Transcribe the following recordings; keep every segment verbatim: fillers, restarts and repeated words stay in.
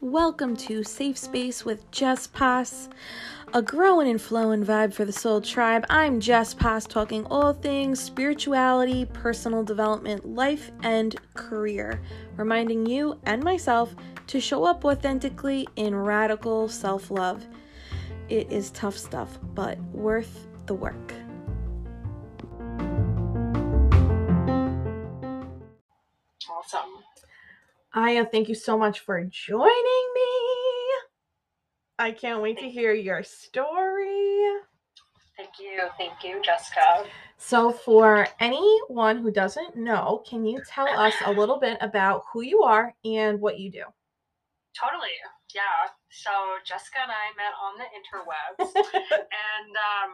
Welcome to Safe Space with Jess Pass, a growing and flowing vibe for the soul tribe. I'm Jess Pass, talking all things spirituality, personal development, life, and career, reminding you and myself to show up authentically in radical self-love. It is tough stuff, but worth the work. Awesome. Aya, thank you so much for joining me. I can't wait to hear your story. Thank you. Thank you, Jessica. So for anyone who doesn't know, can you tell us a little bit about who you are and what you do? Totally. Yeah. So Jessica and I met on the interwebs. and um,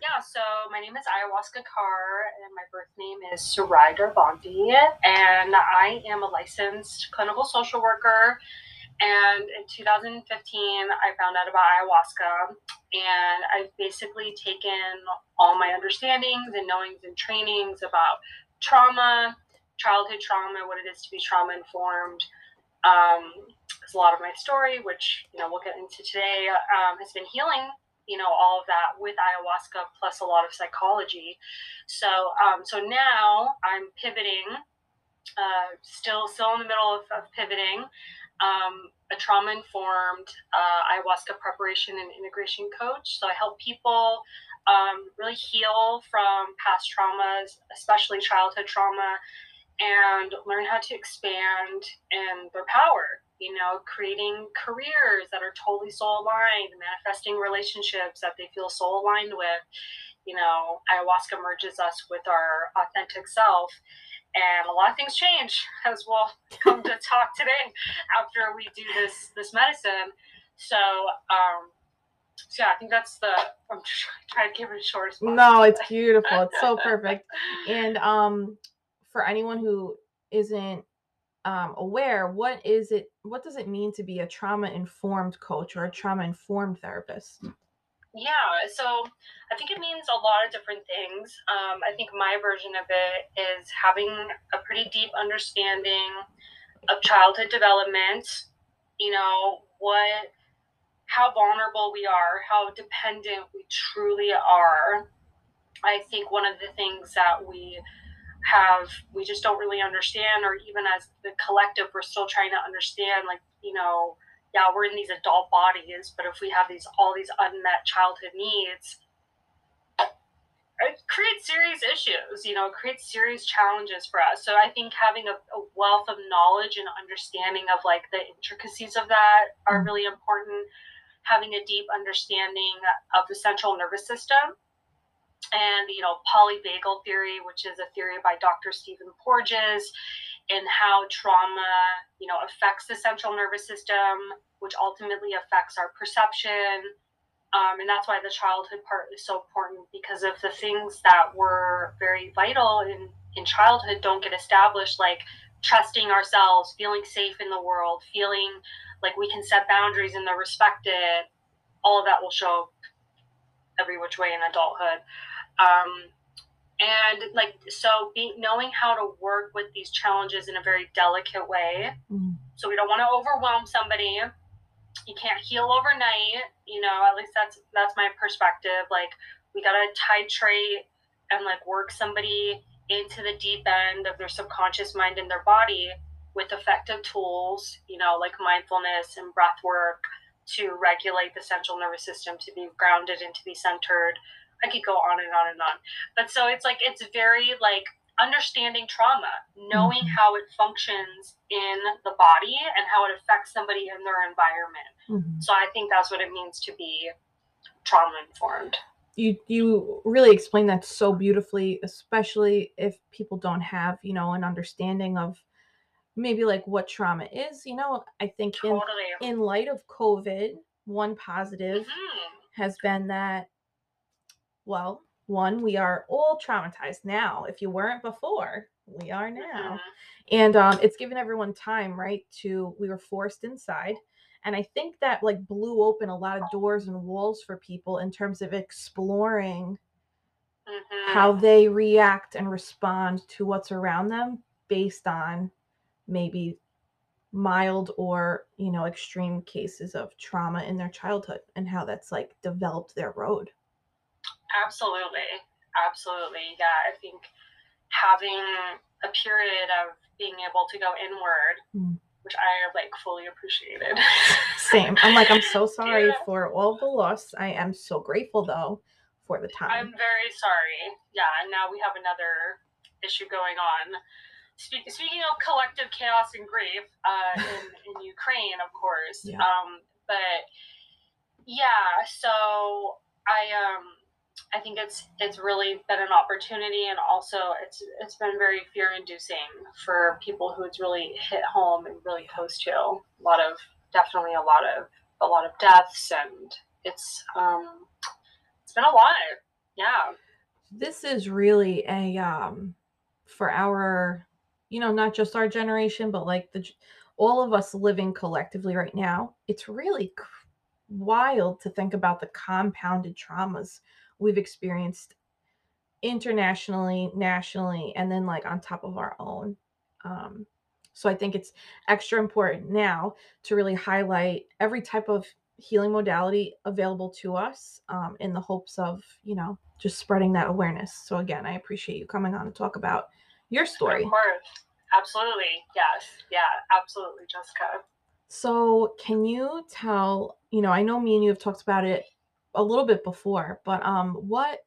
yeah, so my name is Ayahuasca Carr, and my birth name is Sarai Garbanti, and I am a licensed clinical social worker. And in two thousand fifteen, I found out about ayahuasca, and I've basically taken all my understandings and knowings and trainings about trauma, childhood trauma, what it is to be trauma-informed. Um, a lot of my story, which, you know, we'll get into today, um, has been healing, you know, all of that with ayahuasca, plus a lot of psychology. So, um, so now I'm pivoting, uh, still, still in the middle of, of pivoting. Um, a trauma-informed uh, ayahuasca preparation and integration coach. So I help people um, really heal from past traumas, especially childhood trauma, and learn how to expand in their power, you know, creating careers that are totally soul-aligned, manifesting relationships that they feel soul-aligned with. You know, ayahuasca merges us with our authentic self. And a lot of things change, as we'll come to talk today after we do this this medicine. So, um, so yeah, I think that's the, I'm trying to give it a short response. No, it's beautiful. It's so perfect. And um, for anyone who isn't um, aware, what is it, what does it mean to be a trauma-informed coach or a trauma-informed therapist? Yeah, so I think it means a lot of different things. Um, I think my version of it is having a pretty deep understanding of childhood development, you know, what, how vulnerable we are, how dependent we truly are. I think one of the things that we have, we just don't really understand, or even as the collective, we're still trying to understand, like, you know, yeah, we're in these adult bodies, but if we have these all these unmet childhood needs, it creates serious issues, you know, it creates serious challenges for us. So I think having a, a wealth of knowledge and understanding of like the intricacies of that are really important. Having a deep understanding of the central nervous system and, you know, polyvagal theory, which is a theory by Doctor Stephen Porges, and how trauma, you know, affects the central nervous system, which ultimately affects our perception. Um, and that's why the childhood part is so important, because of the things that were very vital in, in childhood don't get established, like trusting ourselves, feeling safe in the world, feeling like we can set boundaries and they're respected. All of that will show every which way in adulthood. Um, And like, so being, knowing how to work with these challenges in a very delicate way. Mm-hmm. So we don't want to overwhelm somebody. You can't heal overnight, you know, at least that's, that's my perspective. Like we got to titrate and like work somebody into the deep end of their subconscious mind and their body with effective tools, you know, like mindfulness and breath work to regulate the central nervous system, to be grounded and to be centered. I could go on and on and on. But so it's like, it's very like understanding trauma, knowing how it functions in the body and how it affects somebody in their environment. Mm-hmm. So I think that's what it means to be trauma-informed. You, you really explain that so beautifully, especially if people don't have, you know, an understanding of maybe like what trauma is, you know. I think totally. in, in light of COVID, one positive mm-hmm. has been that, well, one, we are all traumatized now. If you weren't before, we are now. Mm-hmm. And um, it's given everyone time, right, to, we were forced inside. And I think that like blew open a lot of doors and walls for people in terms of exploring mm-hmm. how they react and respond to what's around them based on maybe mild or, you know, extreme cases of trauma in their childhood and how that's like developed their road. Absolutely. Absolutely. Yeah. I think having a period of being able to go inward, mm. which I like fully appreciated. Same. I'm like, I'm so sorry yeah. for all the loss. I am so grateful though for the time. I'm very sorry. Yeah. And now we have another issue going on. Speak, speaking of collective chaos and grief, uh, in, in Ukraine, of course. Yeah. Um, but yeah, so I, um, I think it's, it's really been an opportunity, and also it's, it's been very fear inducing for people who it's really hit home and really close to. A lot of, definitely a lot of, a lot of deaths, and it's, um, it's been a lot. Yeah. This is really a, um, for our, you know, not just our generation, but like the all of us living collectively right now, it's really cr- wild to think about the compounded traumas we've experienced internationally, nationally, and then like on top of our own. Um, so I think it's extra important now to really highlight every type of healing modality available to us, um, in the hopes of, you know, just spreading that awareness. So again, I appreciate you coming on to talk about your story. Of course. Absolutely. Yes. Yeah, absolutely, Jessica. So can you tell, you know, I know me and you have talked about it a little bit before, but um, what,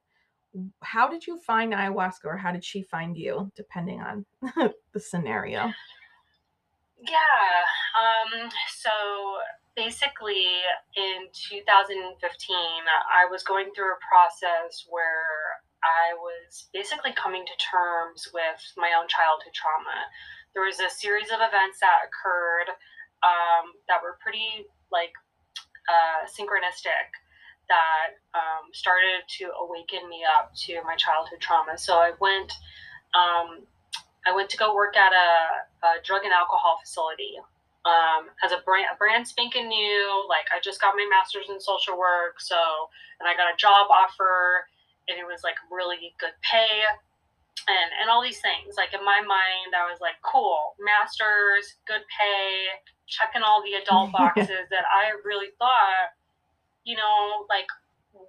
how did you find ayahuasca, or how did she find you, depending on the scenario? Yeah. Um, so basically in two thousand fifteen, I was going through a process where I was basically coming to terms with my own childhood trauma. There was a series of events that occurred, um, that were pretty like, uh, synchronistic, that, um, started to awaken me up to my childhood trauma. So I went, um, I went to go work at a, a drug and alcohol facility, um, as a brand, a brand spanking new, like I just got my master's in social work. So, and I got a job offer, and it was like really good pay, and, and all these things. Like in my mind, I was like, cool, masters, good pay, checking all the adult boxes that I really thought, you know, like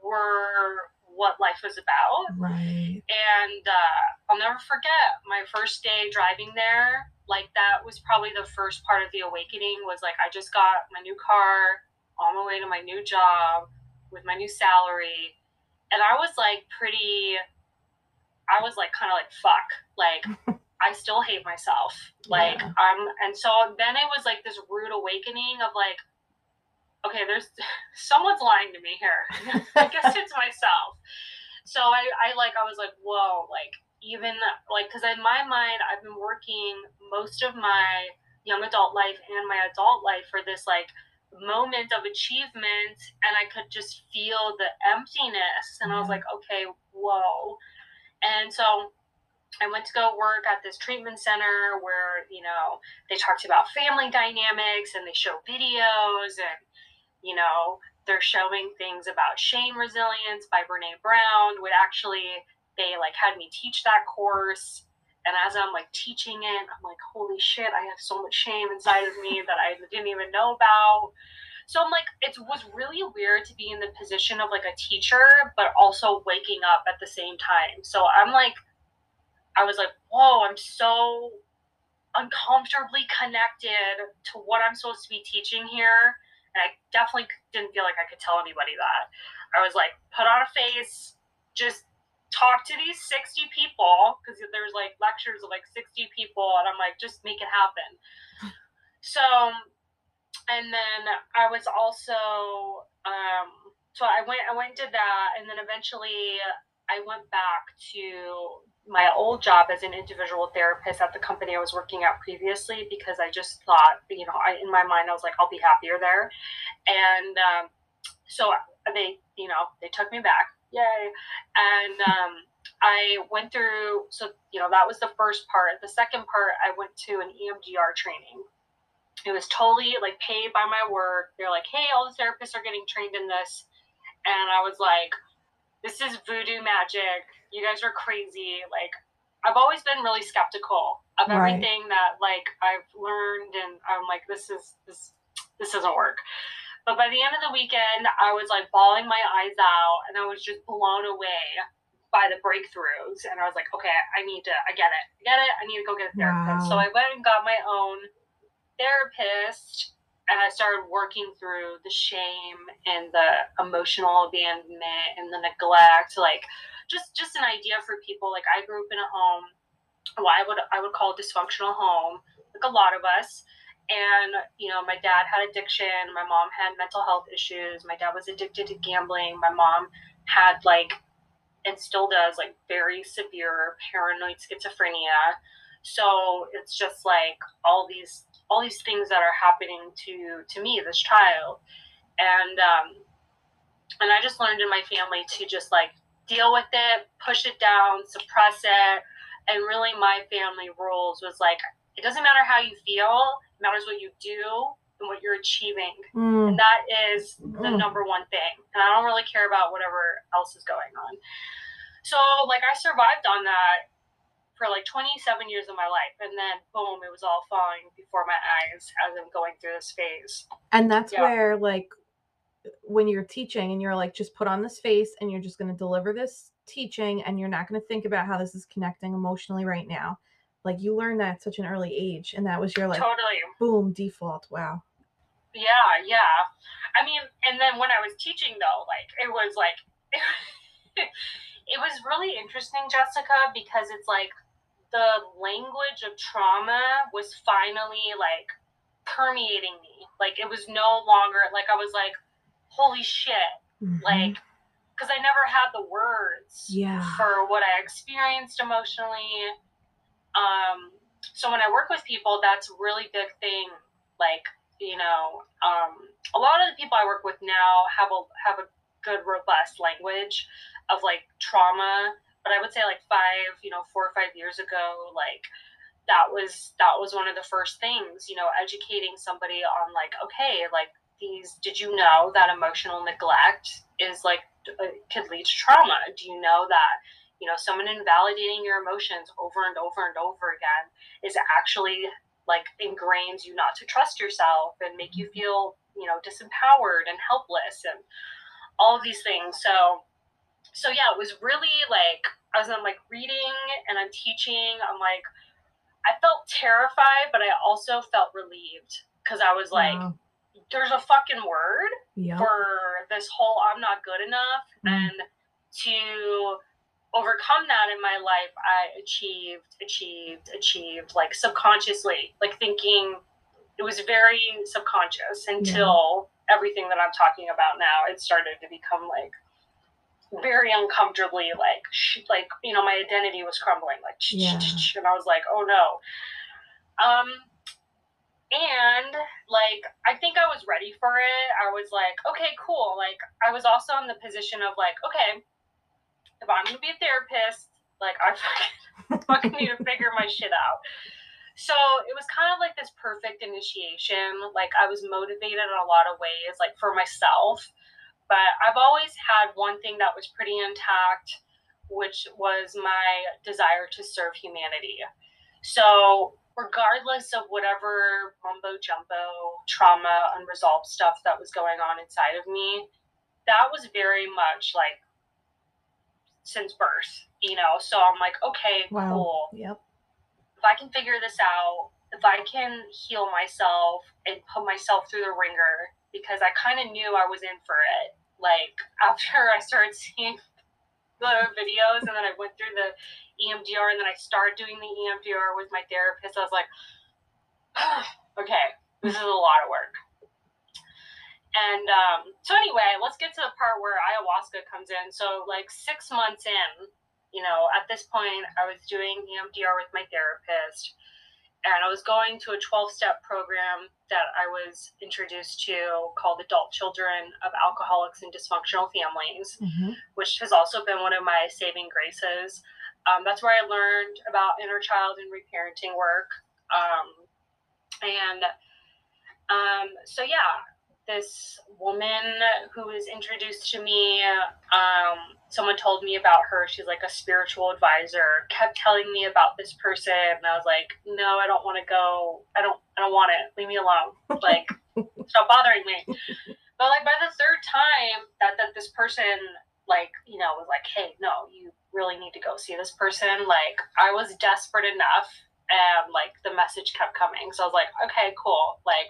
were what life was about. Right. And, uh, I'll never forget my first day driving there. Like that was probably the first part of the awakening, was like, I just got my new car on my way to my new job with my new salary. And I was like pretty, I was like kind of like, fuck, like I still hate myself. Like, yeah. um, and so then it was like this rude awakening of like, okay, there's someone's lying to me here. I guess it's myself. So I, I like, I was like, whoa, like even like, cause in my mind, I've been working most of my young adult life and my adult life for this, like, moment of achievement, and I could just feel the emptiness, and I was like, okay, whoa. And so I went to go work at this treatment center where, you know, they talked about family dynamics, and they show videos, and, you know, they're showing things about shame resilience by Brené Brown, which actually they like had me teach that course. And as I'm like teaching it, I'm like, holy shit, I have so much shame inside of me that I didn't even know about. So I'm like, it was really weird to be in the position of like a teacher, but also waking up at the same time. So I'm like, I was like, whoa, I'm so uncomfortably connected to what I'm supposed to be teaching here. And I definitely didn't feel like I could tell anybody that. I was like, put on a face, just talk to these sixty people, because there's like lectures of like sixty people, and I'm like, just make it happen. So, and then I was also, um, so I went, I went and did that, and then eventually I went back to my old job as an individual therapist at the company I was working at previously, because I just thought, you know, I, in my mind, I was like, I'll be happier there. And um, so they, you know, they took me back. Yay. And um, I went through, so, you know, that was the first part. The second part, I went to an E M D R training. It was totally like paid by my work. They're like, hey, all the therapists are getting trained in this. And I was like, this is voodoo magic. you guys are crazy. Like, I've always been really skeptical of everything right. that like I've learned, and I'm like, this is this this doesn't work. But by the end of the weekend, I was like bawling my eyes out, and I was just blown away by the breakthroughs. And I was like, okay, I need to, I get it, I get it. I need to go get a therapist. Wow. So I went and got my own therapist, and I started working through the shame and the emotional abandonment and the neglect, like just, just an idea for people. Like, I grew up in a home, well, I would, I would call it dysfunctional home, like a lot of us. And, you know, my dad had addiction. My mom had mental health issues. My dad was addicted to gambling. My mom had, like, and still does, like, very severe paranoid schizophrenia. So it's just like all these, all these things that are happening to, to me, this child. And, um, and I just learned in my family to just like deal with it, push it down, suppress it. And really my family rules was like, it doesn't matter how you feel, it matters what you do and what you're achieving. Mm. And that is the number one thing. And I don't really care about whatever else is going on. So like I survived on that for like twenty-seven years of my life. And then boom, it was all falling before my eyes as I'm going through this phase. And that's yeah. where, like, when you're teaching and you're like, just put on this face and you're just going to deliver this teaching, and you're not going to think about how this is connecting emotionally right now. Like, you learned that at such an early age, and that was your, like, totally. Boom, default. Wow. Yeah, yeah. I mean, and then when I was teaching, though, like, it was, like, it was really interesting, Jessica, because it's, like, the language of trauma was finally, like, permeating me. Like, it was no longer, like, I was, like, holy shit. Mm-hmm. Like, because I never had the words yeah. for what I experienced emotionally. Um, so when I work with people, that's a really big thing. Like, you know, um, a lot of the people I work with now have a, have a good, robust language of like trauma, but I would say like five, you know, four or five years ago, like that was, that was one of the first things, you know, educating somebody on like, okay, like these, did you know that emotional neglect is like, could lead to trauma? Do you know that? You know, someone invalidating your emotions over and over and over again is actually like ingrains you not to trust yourself and make you feel, you know, disempowered and helpless and all of these things. So, so yeah, it was really like, I was I'm like reading and I'm teaching. I'm like, I felt terrified, but I also felt relieved because I was like, wow. there's a fucking word yep. for this whole, I'm not good enough. Mm. And to overcome that in my life, I achieved, achieved, achieved, like subconsciously, like thinking it was very subconscious until yeah. everything that I'm talking about now, it started to become like very uncomfortably, like, sh- like, you know, my identity was crumbling, like, sh- yeah. sh- sh- and I was like, oh no. Um, and like, I think I was ready for it. I was like, okay, cool. Like I was also in the position of like, okay, if I'm going to be a therapist, like, I fucking, fucking need to figure my shit out. So it was kind of like this perfect initiation. Like, I was motivated in a lot of ways, like, for myself. But I've always had one thing that was pretty intact, which was my desire to serve humanity. So regardless of whatever mumbo-jumbo, trauma, unresolved stuff that was going on inside of me, that was very much, like, since birth, you know, so I'm like, okay, wow. cool. Yep. If I can figure this out, if I can heal myself and put myself through the ringer, because I kind of knew I was in for it. Like after I started seeing the videos and then I went through the E M D R and then I started doing the E M D R with my therapist, I was like, oh, okay, this is a lot of work. And um, so anyway, let's get to the part where ayahuasca comes in. So like six months in, you know, at this point, I was doing E M D R with my therapist. And I was going to a twelve-step program that I was introduced to called Adult Children of Alcoholics and Dysfunctional Families, mm-hmm. which has also been one of my saving graces. Um, that's where I learned about inner child and reparenting work. Um, and um, so, yeah. this woman who was introduced to me, um, someone told me about her. She's like a spiritual advisor, kept telling me about this person. And I was like, no, I don't want to go. I don't, I don't want it. Leave me alone. Like, stop bothering me. But like by the third time that, that this person, like, you know, was like, hey, no, you really need to go see this person. Like, I was desperate enough. And like the message kept coming. So I was like, okay, cool. Like,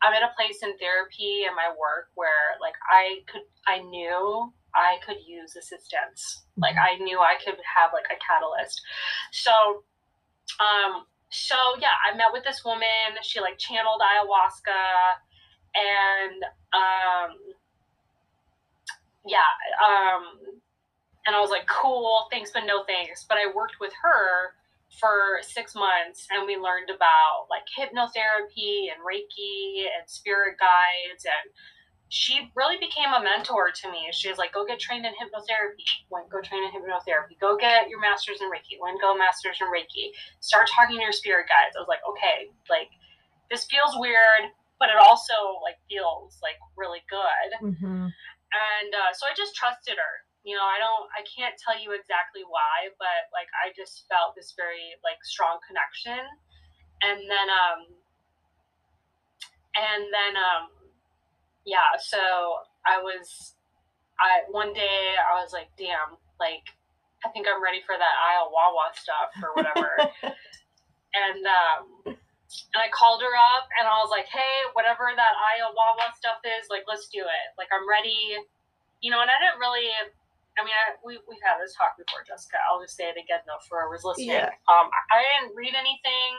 I'm in a place in therapy and my work where like I could, I knew I could use assistance. Like I knew I could have like a catalyst. So, um, so yeah, I met with this woman. She like channeled ayahuasca, and um, yeah, um, and I was like, cool, thanks, but no thanks. But I worked with her for six months and we learned about like hypnotherapy and Reiki and spirit guides, and she really became a mentor to me. She was like, go get trained in hypnotherapy. Went, go train in hypnotherapy. Go get your master's in Reiki. Went, go master's in Reiki. Start talking to your spirit guides. I was like, okay, like this feels weird, but it also like feels like really good. Mm-hmm. And uh, so I just trusted her. You know, I don't, I can't tell you exactly why, but like, I just felt this very like strong connection. And then, um, and then, um, yeah, so I was, I, one day I was like, damn, like, I think I'm ready for that ayahuasca stuff or whatever. and, um, and I called her up and I was like, hey, whatever that ayahuasca stuff is, like, let's do it. Like, I'm ready. You know, and I didn't really, I mean, I, we, we've had this talk before, Jessica. I'll just say it again, though, for whoever's listening. Yeah. Um, I, I didn't read anything.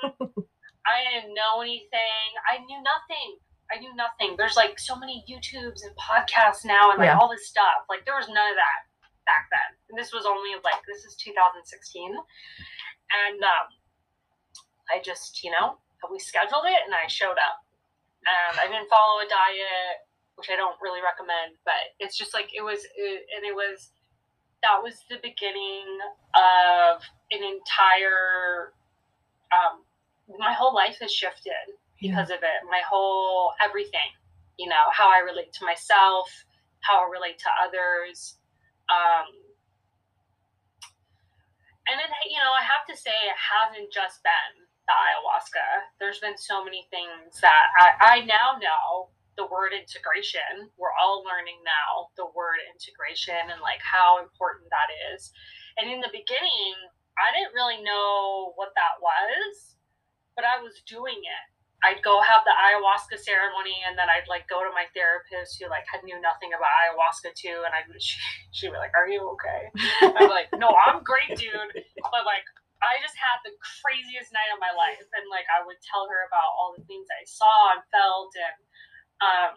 I didn't know anything. I knew nothing. I knew nothing. There's, like, so many YouTubes and podcasts now and, like, yeah. all this stuff. Like, there was none of that back then. And this was only, like, this is two thousand sixteen. And um, I just, you know, we scheduled it, and I showed up. And I didn't follow a diet, which I don't really recommend, but it's just like, it was, it, and it was, that was the beginning of an entire, um, my whole life has shifted because yeah. of it. My whole, everything, you know, how I relate to myself, how I relate to others. Um, and then, you know, I have to say, it hasn't just been the ayahuasca. There's been so many things that I, I now know. The word integration, we're all learning now the word integration and like how important that is. And in the beginning, I didn't really know what that was, but I was doing it. I'd go have the ayahuasca ceremony and then I'd like go to my therapist who like had knew nothing about ayahuasca too. And I she, she'd be like, are you okay? I'm like, no, I'm great, dude. But like, I just had the craziest night of my life. And like, I would tell her about all the things I saw and felt, and Um,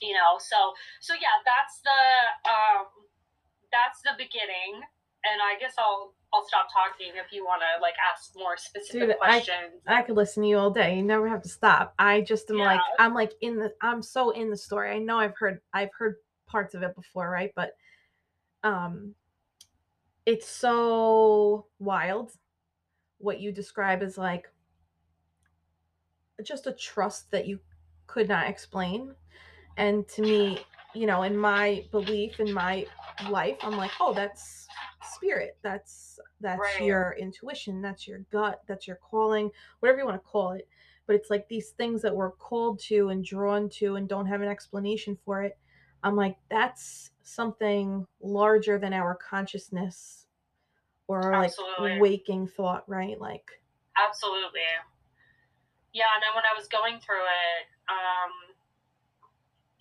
you know, so, so yeah, that's the, um, that's the beginning. And I guess I'll, I'll stop talking if you want to like ask more specific Dude, questions. I, I could listen to you all day. You never have to stop. I just am yeah. like, I'm like in the, I'm so in the story. I know I've heard, I've heard parts of it before. Right. But, um, it's so wild. What you describe is like just a trust that you could not explain. And to me, you know, in my belief, in my life, I'm like, oh, that's spirit. That's, that's right. Your intuition. That's your gut. That's your calling, whatever you want to call it. But it's like these things that we're called to and drawn to and don't have an explanation for it. I'm like, that's something larger than our consciousness or Absolutely. Like waking thought, right? Like, Absolutely. Yeah. And then when I was going through it, Um,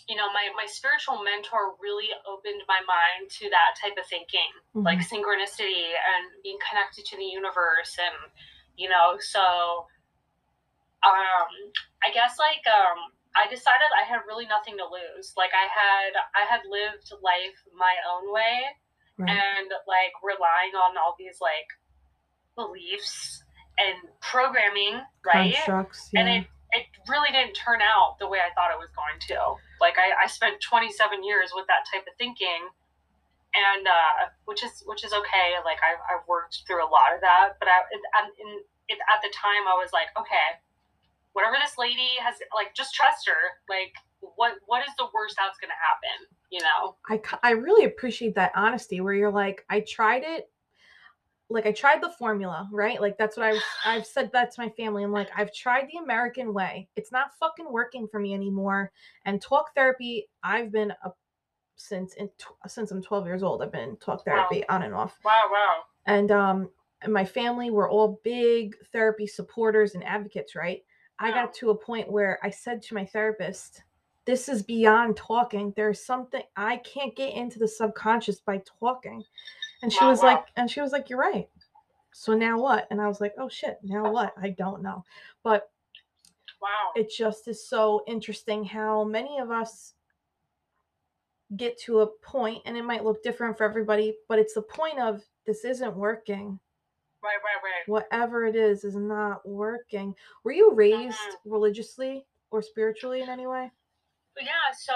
you know, my, my spiritual mentor really opened my mind to that type of thinking, mm-hmm. like synchronicity and being connected to the universe. And, you know, so, um, I guess like, um, I decided I had really nothing to lose. Like I had, I had lived life my own way right. and like relying on all these like beliefs and programming, right? Constructs, yeah. And it, It really didn't turn out the way I thought it was going to. Like I, I spent twenty-seven years with that type of thinking, and uh, which is which is okay. Like I've I've worked through a lot of that, but I, I in, it, at the time I was like, okay, whatever this lady has, like, just trust her. Like what what is the worst that's going to happen? You know, I, I really appreciate that honesty where you're like, I tried it. Like I tried the formula, right? Like that's what I've, I've said that to my family. I'm like, I've tried the American way. It's not fucking working for me anymore. And talk therapy, I've been a, since, in, since I'm twelve years old, I've been in talk therapy wow. on and off. Wow. Wow. And, um, and my family were all big therapy supporters and advocates, right? I got to a point where I said to my therapist, this is beyond talking. There's something I can't get into the subconscious by talking. And she wow, was wow. like, and she was like, you're right. So now what? And I was like, oh shit, now what? I don't know. But wow, it just is so interesting how many of us get to a point, and it might look different for everybody, but it's the point of this isn't working. Right, right, right. Whatever it is, is not working. Were you raised mm-hmm. religiously or spiritually in any way? Yeah. So,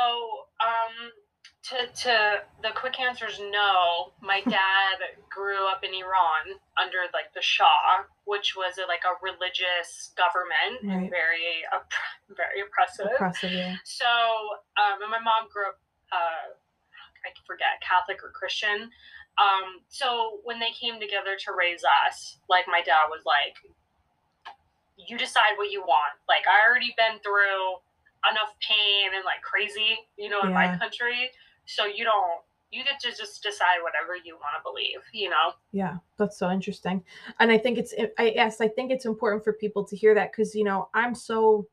um, to, to the quick answer is no. My dad grew up in Iran under like the Shah, which was a, like a religious government right. and very, uh, very oppressive. Oppressive, yeah. So, um, and my mom grew up, uh, I forget, Catholic or Christian. Um, so when they came together to raise us, like my dad was like, you decide what you want. Like I already been through enough pain and like crazy, you know, in yeah. my country. So you don't, you get to just decide whatever you want to believe, you know? Yeah. That's so interesting. And I think it's, I yes, I think it's important for people to hear that. Cause you know, I'm so,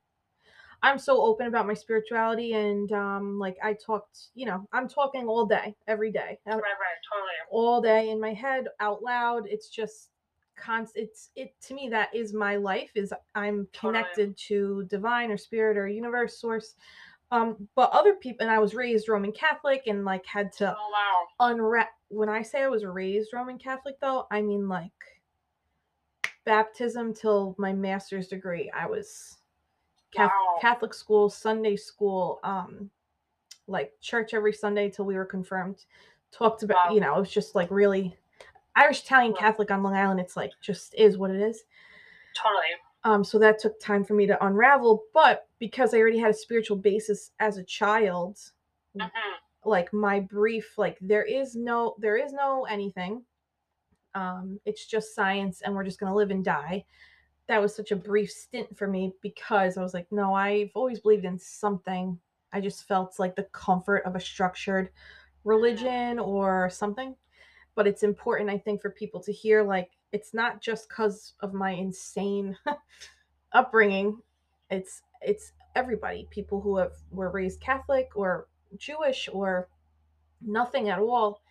I'm so open about my spirituality and, um, like I talked, you know, I'm talking all day, every day, right, right, totally, all day in my head, out loud. It's just constant. It's it to me, that is my life is I'm connected totally. To divine or spirit or universe source. Um, but other people, and I was raised Roman Catholic and like had to oh, wow. unwrap. When I say I was raised Roman Catholic though, I mean like baptism till my master's degree. I was Catholic, wow. Catholic school, Sunday school, um, like church every Sunday till we were confirmed. Talked about, wow. you know, it was just like really Irish, Italian, wow. Catholic on Long Island. It's like just is what it is. Totally. Um, so that took time for me to unravel, but because I already had a spiritual basis as a child, mm-hmm. like my brief, like there is no, there is no anything. Um, it's just science, and we're just gonna live and die. That was such a brief stint for me because I was like, no, I've always believed in something. I just felt like the comfort of a structured religion or something. But it's important, I think, for people to hear, like, it's not just because of my insane upbringing. It's, it's everybody, people who have were raised Catholic or Jewish or nothing at all.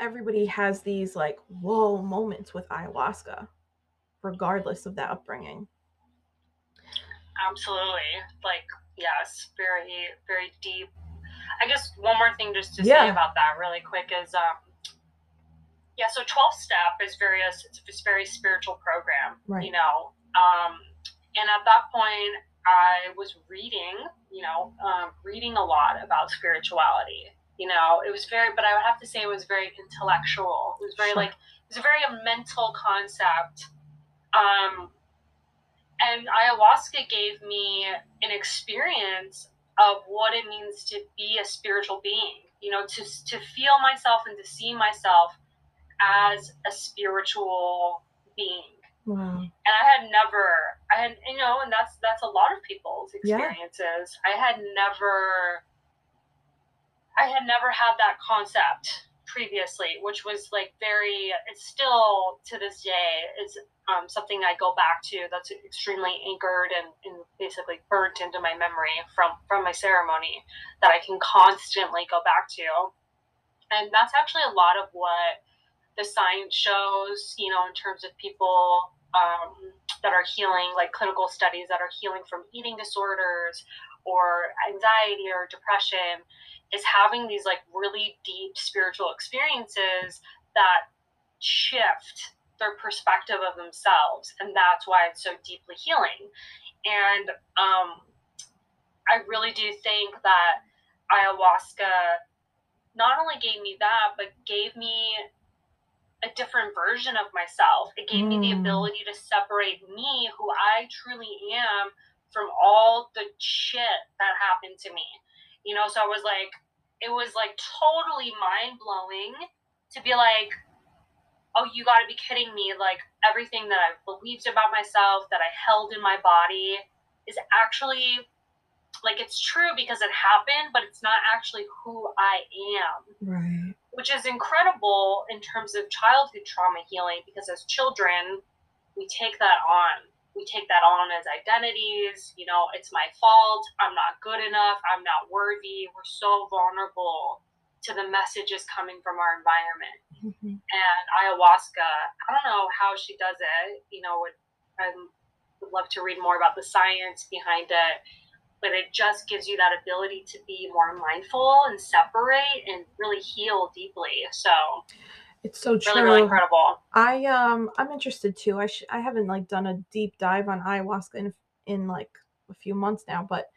Everybody has these like, whoa moments with ayahuasca. Regardless of that upbringing. Absolutely. Like, yes, very, very deep. I guess one more thing just to yeah. say about that really quick is, um, yeah, so twelve step is very, it's a very spiritual program, right. you know? Um, and at that point I was reading, you know, um, reading a lot about spirituality, you know, it was very, but I would have to say it was very intellectual. It was very sure. like, it was a very a mental concept. Um, and ayahuasca gave me an experience of what it means to be a spiritual being, you know, to, to feel myself and to see myself as a spiritual being. Wow. And I had never, I had, you know, and that's, that's a lot of people's experiences. Yeah. I had never, I had never had that concept previously, which was like very, it's still to this day, it's um, something I go back to that's extremely anchored and, and basically burnt into my memory from, from my ceremony that I can constantly go back to. And that's actually a lot of what the science shows, you know, in terms of people um, that are healing, like clinical studies that are healing from eating disorders or anxiety or depression, is having these like really deep spiritual experiences that shift their perspective of themselves. And that's why it's so deeply healing. And um, I really do think that ayahuasca not only gave me that, but gave me a different version of myself. It gave mm. me the ability to separate me, who I truly am, from all the shit that happened to me. You know, so I was like, it was like totally mind blowing to be like, oh, you gotta be kidding me. Like, everything that I've believed about myself, that I held in my body, is actually, like, it's true because it happened, but it's not actually who I am. Right. Which is incredible in terms of childhood trauma healing, because as children, we take that on. We take that on as identities. You know, it's my fault. I'm not good enough. I'm not worthy. We're so vulnerable to the messages coming from our environment. Mm-hmm. And ayahuasca, I don't know how she does it. You know, I would love to read more about the science behind it. But it just gives you that ability to be more mindful and separate and really heal deeply. So it's so true. Really, really incredible. I um I'm interested too. I sh- I haven't like done a deep dive on ayahuasca in in like a few months now, but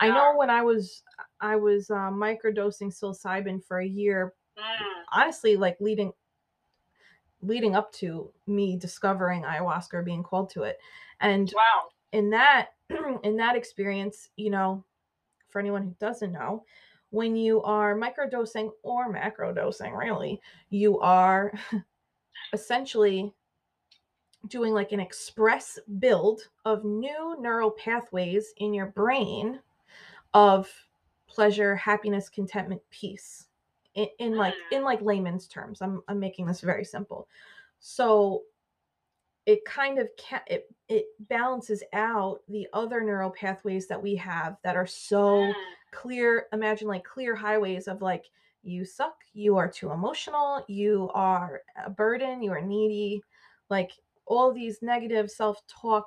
I yeah. know when I was I was uh, microdosing psilocybin for a year, mm. honestly, like leading leading up to me discovering ayahuasca or being called to it, and wow. in that in that experience, you know, for anyone who doesn't know, when you are microdosing or macrodosing, really, you are essentially doing like an express build of new neural pathways in your brain of pleasure, happiness, contentment, peace. In, in like in like layman's terms, I'm I'm making this very simple. So it kind of can, it it balances out the other neural pathways that we have that are so clear. Imagine like clear highways of like, you suck, you are too emotional, you are a burden, you are needy, like all these negative self-talk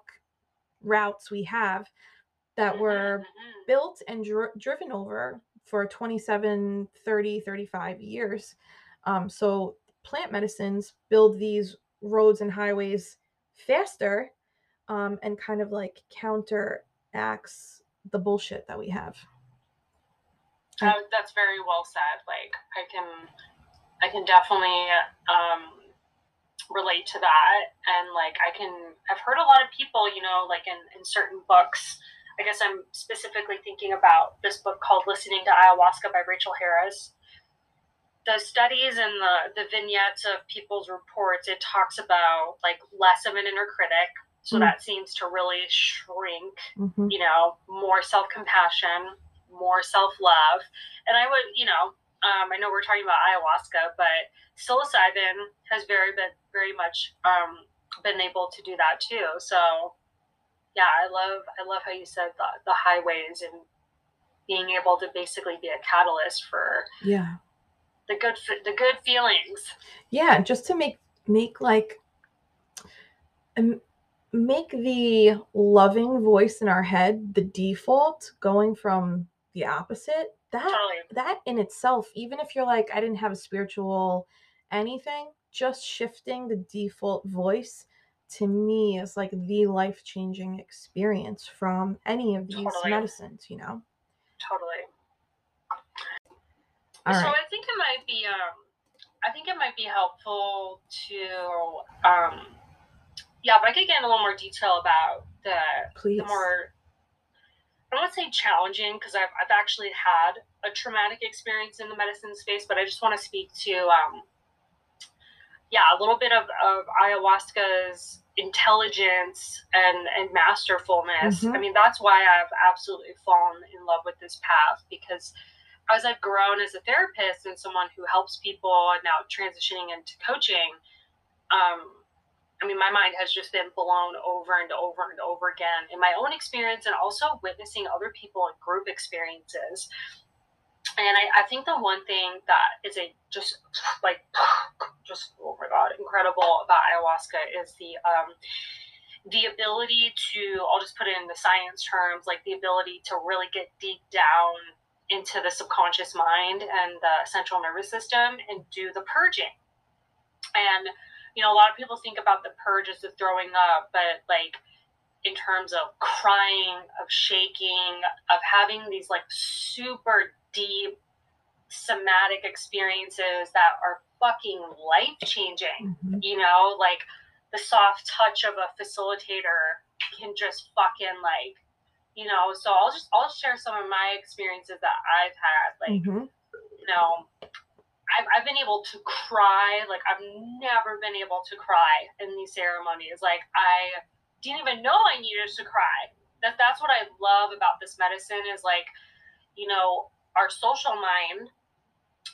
routes we have that were built and dr- driven over for twenty-seven, thirty, thirty-five years. Um, so plant medicines build these roads and highways faster, um, and kind of like counteracts the bullshit that we have. That, that's very well said. Like, I can, I can definitely um, relate to that. And like, I can, I've heard a lot of people, you know, like in, in certain books, I guess I'm specifically thinking about this book called Listening to Ayahuasca by Rachel Harris. The studies and the, the vignettes of people's reports, it talks about like less of an inner critic. So mm-hmm. that seems to really shrink, mm-hmm. you know, more self-compassion, more self-love. And I would, you know, um, I know we're talking about ayahuasca, but psilocybin has very, been, very much um, been able to do that too. So yeah, I love, I love how you said the, the highways and being able to basically be a catalyst for, yeah. The good, the good feelings. Yeah, just to make make like um, make the loving voice in our head the default, going from the opposite. That totally. That in itself, even if you're like, I didn't have a spiritual anything, just shifting the default voice to me is like the life changing experience from any of these totally. medicines. You know, totally. All so right. I think it might be, um, I think it might be helpful to, um, yeah, if I could get in a little more detail about the, the more, I don't want to say challenging, because I've, I've actually had a traumatic experience in the medicine space, but I just want to speak to, um, yeah, a little bit of, of ayahuasca's intelligence and, and masterfulness. Mm-hmm. I mean, that's why I've absolutely fallen in love with this path, because as I've grown as a therapist and someone who helps people and now transitioning into coaching, um, I mean, my mind has just been blown over and over and over again in my own experience and also witnessing other people in group experiences. And I, I think the one thing that is a just like, just, oh my God, incredible about ayahuasca is the, um, the ability to, I'll just put it in the science terms, like the ability to really get deep down into the subconscious mind and the central nervous system and do the purging. And, you know, a lot of people think about the purge as the throwing up, but like in terms of crying, of shaking, of having these like super deep somatic experiences that are fucking life changing, mm-hmm. you know, like the soft touch of a facilitator can just fucking like, you know, so I'll just, I'll share some of my experiences that I've had, like, mm-hmm. you know, I've, I've been able to cry. Like, I've never been able to cry in these ceremonies. Like, I didn't even know I needed to cry. That that's what I love about this medicine is, like, you know, our social mind,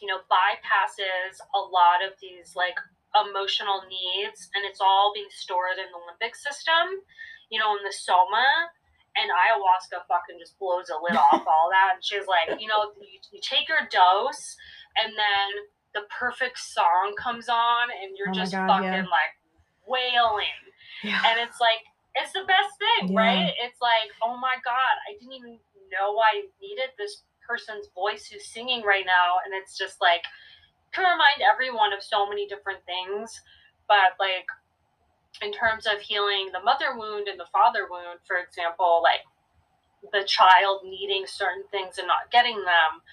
you know, bypasses a lot of these, like, emotional needs, and it's all being stored in the limbic system, you know, in the soma. And ayahuasca fucking just blows a lid off all that. And she's like, you know, you, you take your dose, and then the perfect song comes on, and you're oh just God, fucking, yeah. like, wailing. Yeah. And it's like, it's the best thing, yeah. right? It's like, oh my God, I didn't even know I needed this person's voice who's singing right now. And it's just like, can remind everyone of so many different things. But, like, in terms of healing the mother wound and the father wound, for example, like the child needing certain things and not getting them,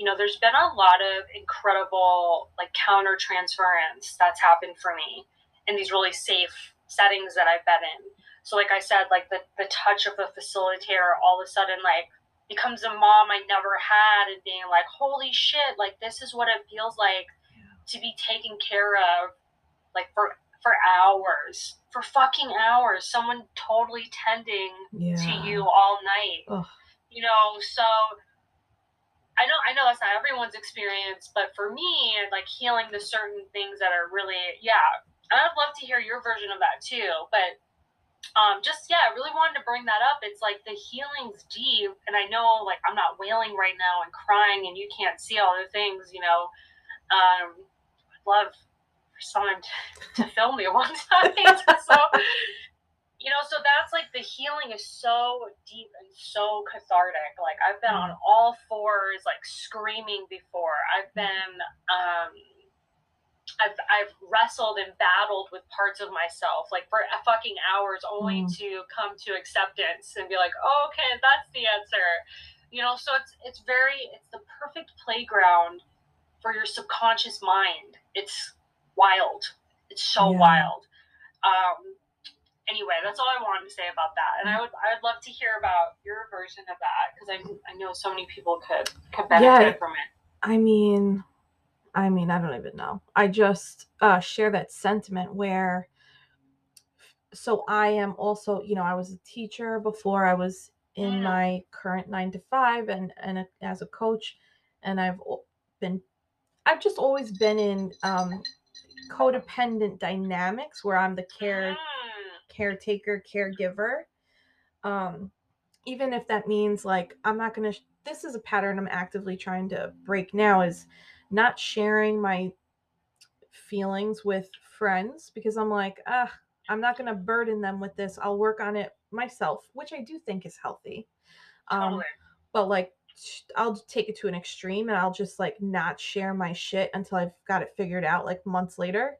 you know, there's been a lot of incredible, like, counter transference that's happened for me in these really safe settings that I've been in. So, like I said, like the, the touch of a facilitator all of a sudden, like, becomes a mom I never had, and being like, holy shit, like, this is what it feels like to be taken care of, like, for for hours, for fucking hours, someone totally tending yeah. to you all night. Ugh. You know, so I know, I know that's not everyone's experience, but for me, like, healing the certain things that are really, yeah, and I'd love to hear your version of that too. But um, just, yeah, I really wanted to bring that up. It's like the healing's deep, and I know, like, I'm not wailing right now and crying, and you can't see all the things, you know, um, I'd love for someone to, to film me one time. So, you know, so that's, like, the healing is so deep and so cathartic. Like, I've been on all fours, like, screaming before. I've been, um, I've, I've wrestled and battled with parts of myself, like, for fucking hours, only mm. to come to acceptance and be like, oh, okay, that's the answer. You know, so it's, it's very, it's the perfect playground for your subconscious mind. It's wild. It's so yeah. wild. Um, Anyway, that's all I wanted to say about that, and I would I would love to hear about your version of that, because I I know so many people could could benefit yeah, from it. I mean, I mean, I don't even know. I just uh, share that sentiment where. So I am also, you know, I was a teacher before I was in mm. my current nine to five, and and a, as a coach, and I've been, I've just always been in um, codependent dynamics where I'm the care. Mm. caretaker, caregiver, um, even if that means, like, I'm not going to, sh- this is a pattern I'm actively trying to break now, is not sharing my feelings with friends, because I'm like, ah, I'm not going to burden them with this. I'll work on it myself, which I do think is healthy. Um, totally. But, like, I'll take it to an extreme, and I'll just, like, not share my shit until I've got it figured out, like, months later.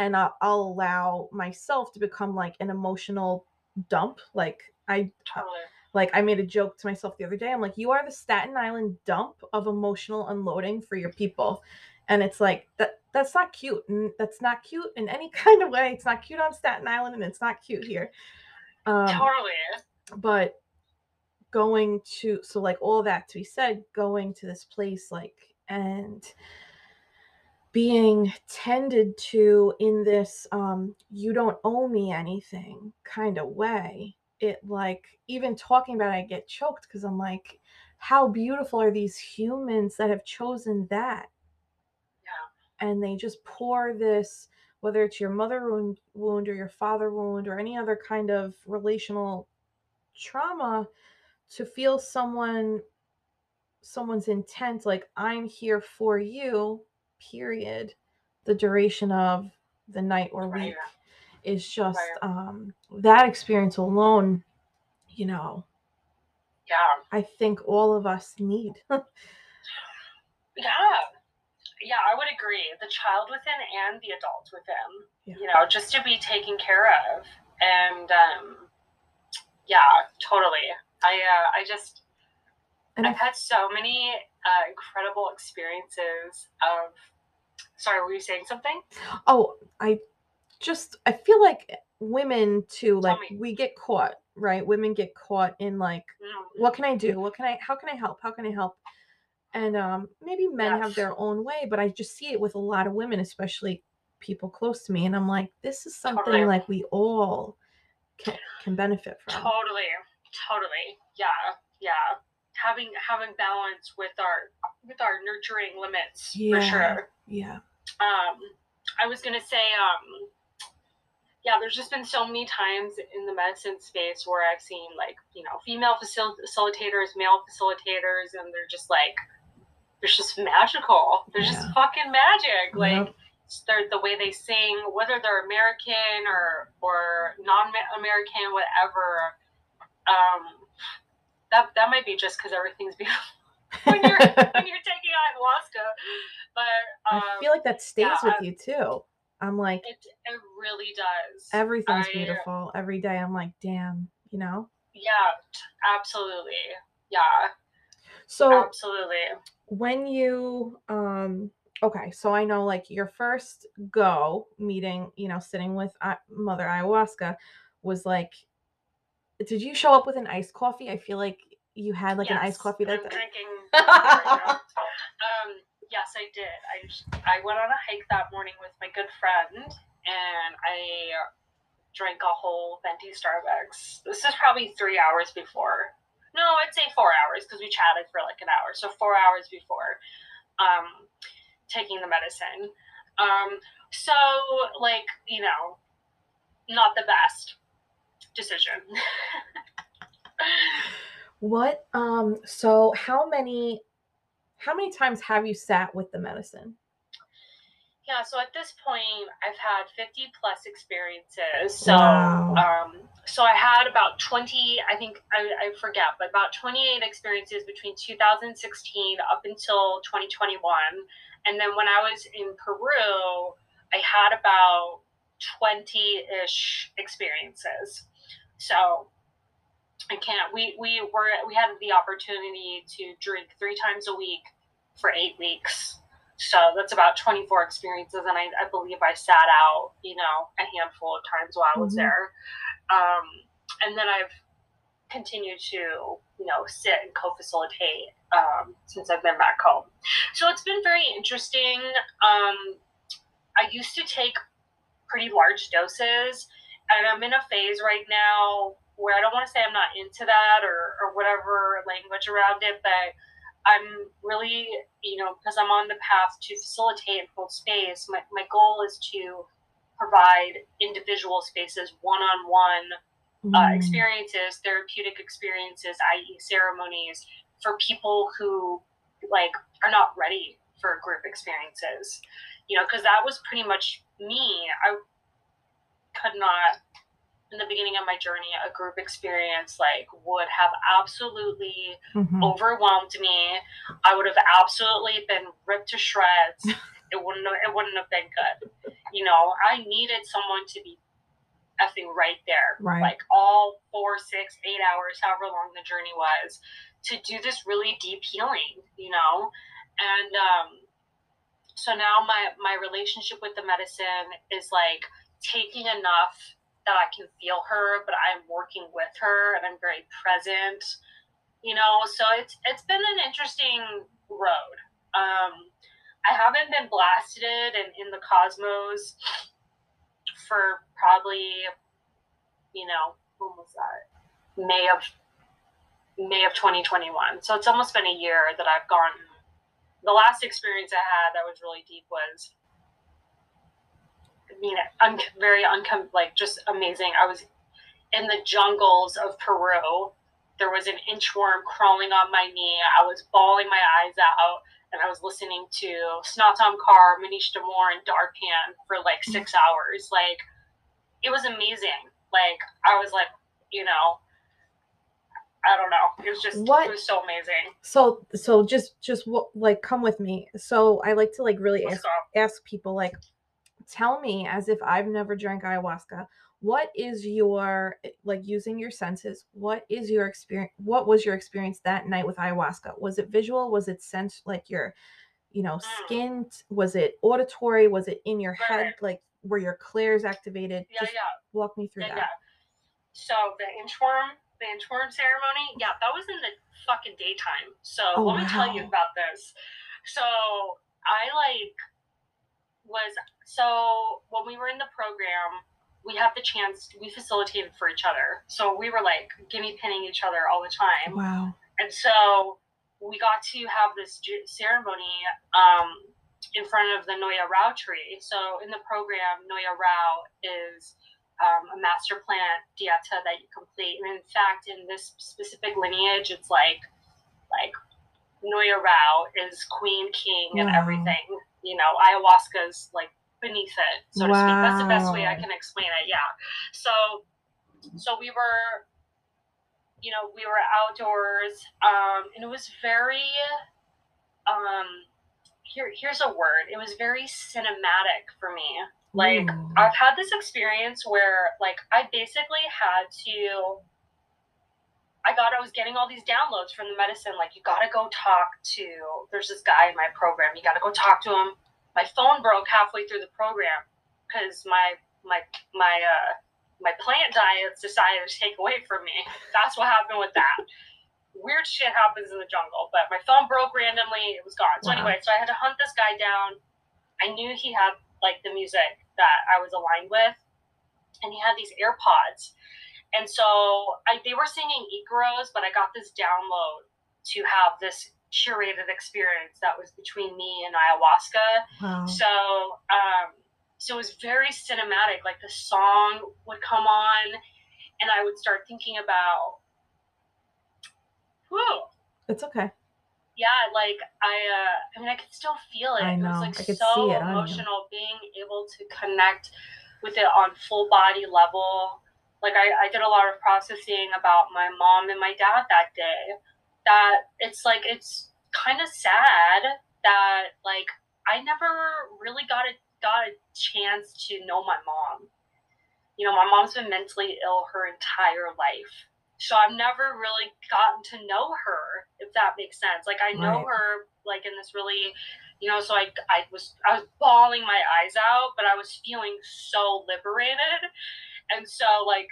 And I'll, I'll allow myself to become, like, an emotional dump. Like, I totally. like I made a joke to myself the other day. I'm like, you are the Staten Island dump of emotional unloading for your people. And it's like, that that's not cute. And that's not cute in any kind of way. It's not cute on Staten Island, and it's not cute here. Um, totally. But going to, so, like, all that to be said, going to this place, like, and being tended to in this um you don't owe me anything kind of way, it, like, even talking about it, I get choked, because I'm like, how beautiful are these humans that have chosen that? Yeah. And they just pour this, whether it's your mother wound, wound or your father wound or any other kind of relational trauma, to feel someone someone's intent, like, I'm here for you, period, the duration of the night or week, is just um that experience alone, you know, yeah, I think all of us need. yeah yeah I would agree, the child within and the adult within, yeah. you know, just to be taken care of. And um yeah totally I uh I just And I've had so many uh, incredible experiences of, sorry, were you saying something? Oh, I just, I feel like women too, like, we get caught, right? Women get caught in like, what can I do? What can I, how can I help? How can I help? And um, maybe men yes. have their own way, but I just see it with a lot of women, especially people close to me. And I'm like, this is something totally. like we all can, can benefit from. Totally. Totally. Yeah. Yeah. Having, having balance with our, with our nurturing limits yeah. for sure. Yeah. Um, I was going to say, um, yeah, there's just been so many times in the medicine space where I've seen like, you know, female facil- facilitators, male facilitators, and they're just like, they're just magical. They're yeah. just fucking magic. Like yep. they're, the way they sing, whether they're American or, or non-American, whatever. Um, that, that might be just because everything's beautiful when you're, when you're taking ayahuasca. But um, I feel like that stays yeah, with I'm, you too. I'm like, it, it really does. Everything's I, beautiful every day. I'm like, damn, you know? Yeah, absolutely. Yeah. So absolutely. When you, um, okay. So I know like your first go meeting, you know, sitting with uh, Mother Ayahuasca was like, did you show up with an iced coffee? I feel like you had like yes, an iced coffee. That I'm day. drinking. Right um, Yes, I did. I, I went on a hike that morning with my good friend, and I drank a whole venti Starbucks. This is probably three hours before. No, I'd say four hours because we chatted for like an hour. So four hours before um, taking the medicine. Um, so, like, you know, not the best decision. What? Um. So how many... How many times have you sat with the medicine? Yeah, so at this point, I've had fifty plus experiences. So, wow. um, so I had about twenty, I think, I, I forget, but about twenty-eight experiences between two thousand sixteen up until twenty twenty-one. And then when I was in Peru, I had about twenty-ish experiences. So... I can't. We we were we had the opportunity to drink three times a week for eight weeks, so that's about twenty-four experiences. And I, I believe I sat out, you know, a handful of times while I was mm-hmm. there, um, and then I've continued to, you know, sit and co-facilitate um, since I've been back home. So it's been very interesting. Um, I used to take pretty large doses, and I'm in a phase right now where I don't want to say I'm not into that or, or whatever language around it, but I'm really, you know, because I'm on the path to facilitate and hold space, my, my goal is to provide individual spaces, one-on-one mm. uh, experiences, therapeutic experiences, that is ceremonies for people who, like, are not ready for group experiences, you know, because that was pretty much me. I could not... In the beginning of my journey, a group experience like would have absolutely mm-hmm. overwhelmed me. I would have absolutely been ripped to shreds. It wouldn't. It wouldn't have been good. You know, I needed someone to be effing right there, right. like all four, six, eight hours, however long the journey was, to do this really deep healing. You know, and um, so now my my relationship with the medicine is like taking enough that I can feel her, but I'm working with her and I'm very present, you know, so it's, it's been an interesting road. Um, I haven't been blasted and in the cosmos for probably, you know, when was that? May of, May of twenty twenty-one. So it's almost been a year that I've gone. The last experience I had that was really deep was I mean, un- very uncom- like just amazing. I was in the jungles of Peru. There was an inchworm crawling on my knee. I was bawling my eyes out, and I was listening to Snotom Kar, Manish Damore, and Darpan for like six hours. Like, it was amazing. Like, I was like, you know, I don't know. It was just, what? It was so amazing. So, so just, just like, come with me. So I like to like really ask, ask people like, tell me, as if I've never drank ayahuasca, what is your, like using your senses, what is your experience, what was your experience that night with ayahuasca? Was it visual? Was it sense, like your, you know, skin? Was it auditory? Was it in your head? Like, were your clairs activated? Yeah, Just yeah. walk me through yeah, that. Yeah. So the Inchworm, the Inchworm ceremony, yeah, that was in the fucking daytime. So oh, let me wow. tell you about this. So I like was, so when we were in the program, we had the chance, we facilitated for each other. So we were like guinea pinning each other all the time. Wow. And so we got to have this ceremony um, in front of the Noya Rao tree. So in the program, Noya Rao is um, a master plant dieta that you complete. And in fact, in this specific lineage, it's like, like Noya Rao is queen, king, wow. and everything. You know, ayahuasca is like beneath it, so wow. to speak. That's the best way I can explain it. Yeah. So, so we were, you know, we were outdoors, um, and it was very, um, here, here's a word. It was very cinematic for me. Like mm. I've had this experience where like, I basically had to, I got, I was getting all these downloads from the medicine. Like, you got to go talk to, there's this guy in my program. You got to go talk to him. My phone broke halfway through the program because my, my, my, uh, my plant diets decided to take away from me. That's what happened with that. Weird shit happens in the jungle, but my phone broke randomly. It was gone. So wow. anyway, so I had to hunt this guy down. I knew he had like the music that I was aligned with, and he had these AirPods. And so I, they were singing Icaros, but I got this download to have this curated experience that was between me and ayahuasca. Wow. So, um, So it was very cinematic. Like the song would come on and I would start thinking about, whoo. It's okay. Yeah. Like I, uh, I mean, I could still feel it. I know. It was like I could so see it. Emotional being able to connect with it on full body level. Like I, I did a lot of processing about my mom and my dad that day, that it's like, it's kind of sad that like, I never really got it. got a chance to know my mom. You know, my mom's been mentally ill her entire life. So I've never really gotten to know her, if that makes sense. Like I know right. her like in this really, you know, so I I was I was bawling my eyes out, but I was feeling so liberated. And so like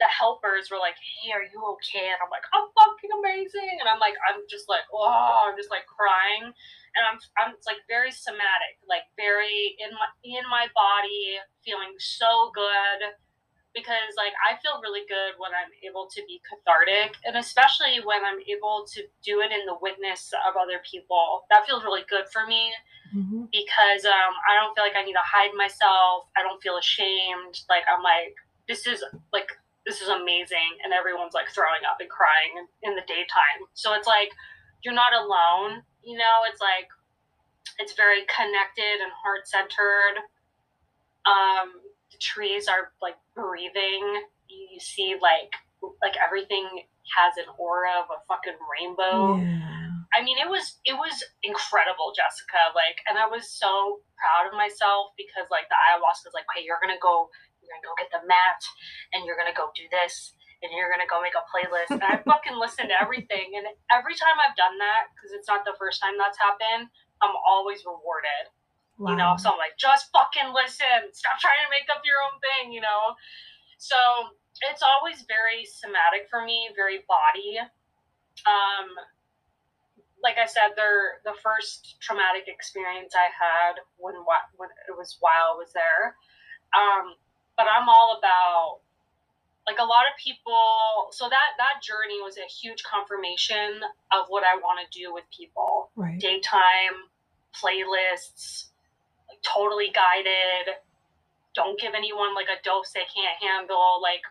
the helpers were like, hey, are you okay? And I'm like, I'm fucking amazing. And I'm like, I'm just like, oh, I'm just like crying. And I'm, I'm it's like very somatic, like very in my, in my body, feeling so good because like, I feel really good when I'm able to be cathartic, and especially when I'm able to do it in the witness of other people. That feels really good for me mm-hmm. because, um, I don't feel like I need to hide myself. I don't feel ashamed. Like, I'm like, this is like, this is amazing. And everyone's like throwing up and crying in the daytime. So it's like, you're not alone. You know, it's like, it's very connected and heart-centered. Um, the trees are like breathing. You see like, like everything has an aura of a fucking rainbow. Yeah. I mean, it was, it was incredible, Jessica. Like, and I was so proud of myself because like the ayahuasca was like, hey, you're going to go, you're going to go get the mat and you're going to go do this. And you're going to go make a playlist. And I fucking listen to everything. And every time I've done that, because it's not the first time that's happened, I'm always rewarded. Wow. You know, so I'm like, just fucking listen. Stop trying to make up your own thing, you know. So it's always very somatic for me, very body. Um, like I said, they're, the first traumatic experience I had when, when it was while I was there. Um, but I'm all about... Like a lot of people, so that, that journey was a huge confirmation of what I want to do with people. Right. Daytime, playlists, like totally guided. Don't give anyone like a dose they can't handle. Like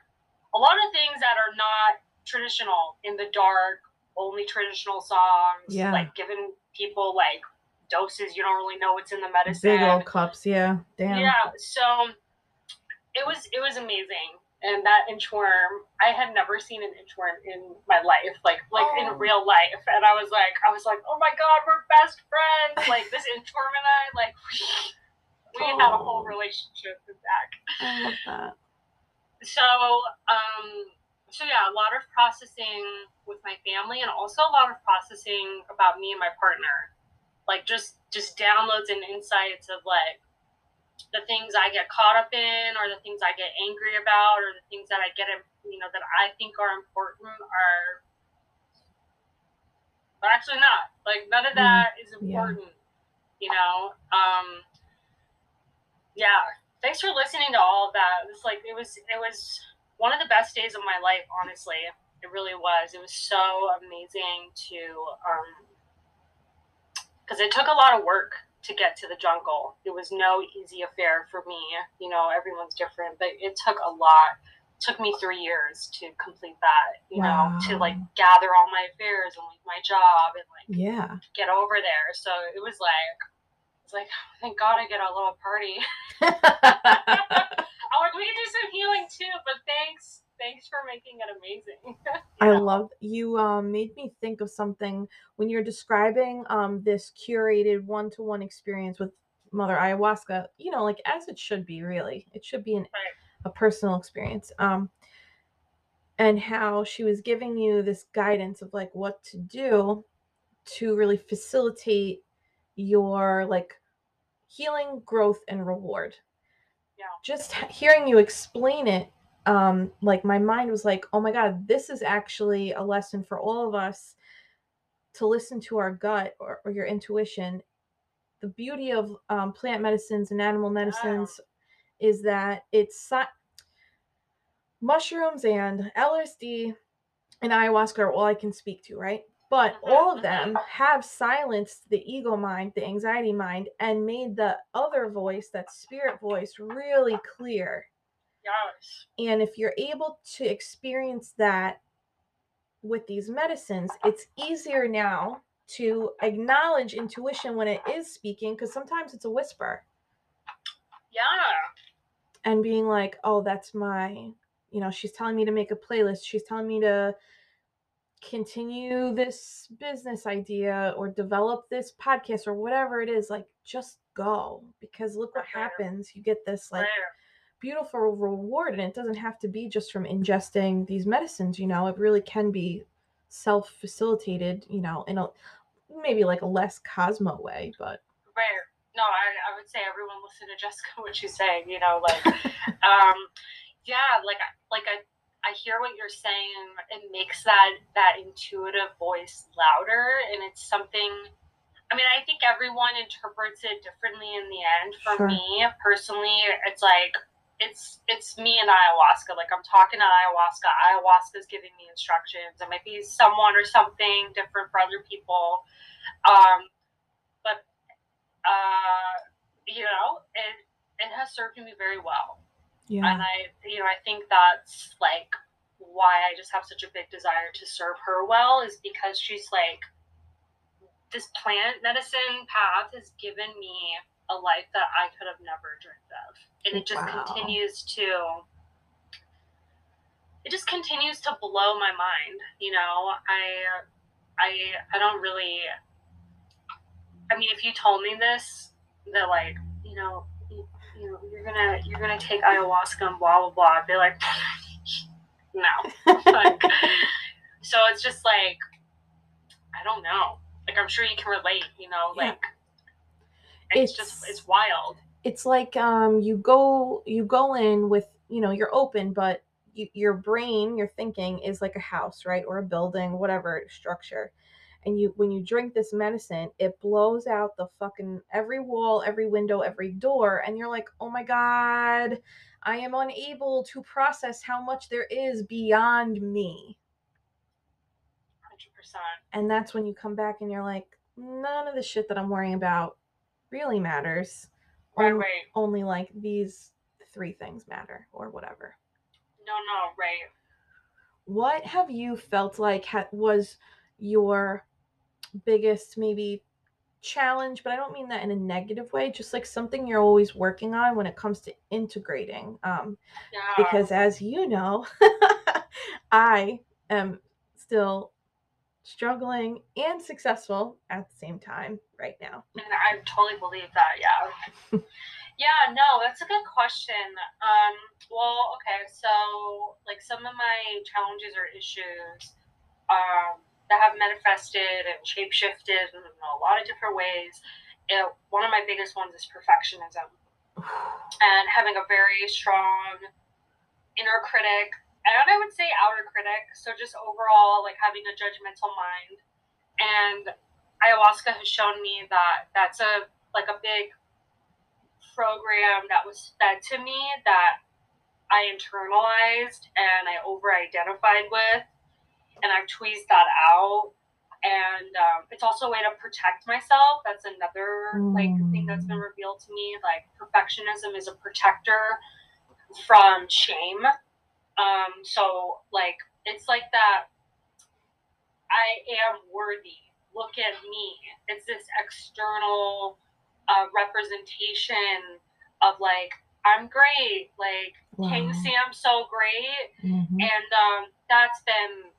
a lot of things that are not traditional in the dark, only traditional songs. Yeah. Like giving people like doses you don't really know what's in the medicine. Big old cups, yeah. Damn. Yeah, so it was it was amazing. And that inchworm, I had never seen an inchworm in my life, like like oh. in real life. And I was like, I was like, oh my God, we're best friends. Like this inchworm and I, like we oh. had a whole relationship with that. I love that. So, um, so yeah, a lot of processing with my family, and also a lot of processing about me and my partner, like just just downloads and insights of like, the things I get caught up in, or the things I get angry about, or the things that I get, you know, that I think are important are, but actually not. Like, none of that mm, is important, yeah. you know? Um, yeah. Thanks for listening to all of that. It's like, it was, it was one of the best days of my life, honestly. It really was. It was so amazing to, um, because it took a lot of work to get to the jungle. It was no easy affair for me. You know, everyone's different, but it took a lot. It took me three years to complete that, you wow. know, to like gather all my affairs and like my job and like yeah. get over there. So it was like, it's like, thank God I get a little party. I'm like, we can do some healing too, but thanks. Thanks for making it amazing. yeah. I love you. Um, made me think of something when you're describing um this curated one-to-one experience with Mother Ayahuasca. You know, like as it should be. Really, it should be an right. a personal experience. Um, and how she was giving you this guidance of like what to do to really facilitate your like healing, growth, and reward. Yeah. Just hearing you explain it. Um, like my mind was like, oh my God, this is actually a lesson for all of us to listen to our gut or, or your intuition. The beauty of um, plant medicines and animal medicines wow. is that it's mushrooms and L S D and ayahuasca are all I can speak to, right? But all of them have silenced the ego mind, the anxiety mind, and made the other voice, that spirit voice, really clear. Yes. And if you're able to experience that with these medicines, it's easier now to acknowledge intuition when it is speaking, because sometimes it's a whisper. Yeah. And being like, oh, that's my, you know, she's telling me to make a playlist. She's telling me to continue this business idea or develop this podcast or whatever it is. Like, just go, because look what right. happens. You get this, like... Right. beautiful reward, and it doesn't have to be just from ingesting these medicines, you know, it really can be self-facilitated, you know, in a maybe like a less Cosmo way, but right. No, I, I would say everyone listen to Jessica, what she's saying, you know, like, um, yeah, like, like I, I hear what you're saying. It makes that, that intuitive voice louder. And it's something, I mean, I think everyone interprets it differently in the end. For sure. me personally, it's like, It's it's me and ayahuasca. Like, I'm talking to ayahuasca. Ayahuasca's giving me instructions. It might be someone or something different for other people. Um, but, uh, you know, it it has served me very well. Yeah. And I, you know, I think that's, like, why I just have such a big desire to serve her well, is because she's, like, this plant medicine path has given me a life that I could have never dreamed of. And it just wow. continues to, it just continues to blow my mind. You know, I, I, I don't really, I mean, if you told me this, that like, you know, you, you know, you're gonna, you're gonna take ayahuasca and blah, blah, blah, I'd be like, no. Like, so it's just like, I don't know. Like, I'm sure you can relate, you know, yeah. like, It's, it's just, it's wild. It's like, um, you go, you go in with, you know, you're open, but you, your brain, your thinking is like a house, right? Or a building, whatever structure. And you, when you drink this medicine, it blows out the fucking every wall, every window, every door. And you're like, oh my God, I am unable to process how much there is beyond me. one hundred percent. And that's when you come back and you're like, none of the shit that I'm worrying about really matters. Right, right. Only like these three things matter or whatever. No, no, right. What have you felt like ha- was your biggest maybe challenge, but I don't mean that in a negative way, just like something you're always working on when it comes to integrating. Um, yeah. Because as you know, I am still struggling and successful at the same time right now. And I totally believe that. Yeah. Yeah, no, that's a good question. Um, well, okay. So like some of my challenges or issues um, that have manifested and shapeshifted in a lot of different ways. It, one of my biggest ones is perfectionism. and having a very strong inner critic, and I would say outer critic. So just overall, like having a judgmental mind. And ayahuasca has shown me that that's a, like a big program that was fed to me that I internalized and I over-identified with, and I've tweezed that out. And um, it's also a way to protect myself. That's another mm. like thing that's been revealed to me. Like perfectionism is a protector from shame. Um, so like it's like that. I am worthy. Look at me. It's this external uh, representation of like I'm great. Like wow. Can you see I'm so great? Mm-hmm. And um, that's been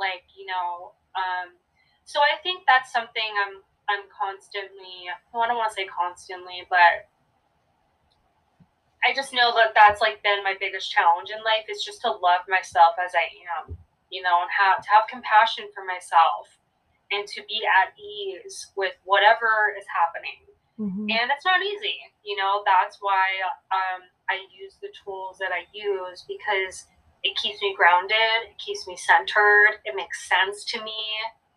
like you know. Um, So I think that's something I'm I'm constantly, well, I don't want to say constantly, but I just know that that's like been my biggest challenge in life, is just to love myself as I am, you know, and have to have compassion for myself and to be at ease with whatever is happening. Mm-hmm. And it's not easy, you know, that's why um, I use the tools that I use, because it keeps me grounded, it keeps me centered, it makes sense to me.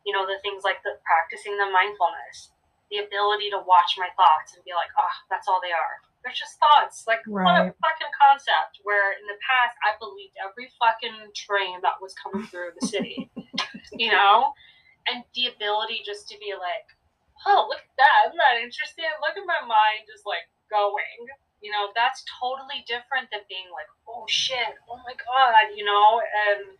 You know, the things like the practicing the mindfulness, the ability to watch my thoughts and be like, oh, that's all they are. They're just thoughts. Like, right. What a fucking concept, where in the past I believed every fucking train that was coming through the city, you know, and the ability just to be like, oh, look at that. I'm not interested. Look at my mind just like going, you know, that's totally different than being like, oh shit, oh my God, you know, and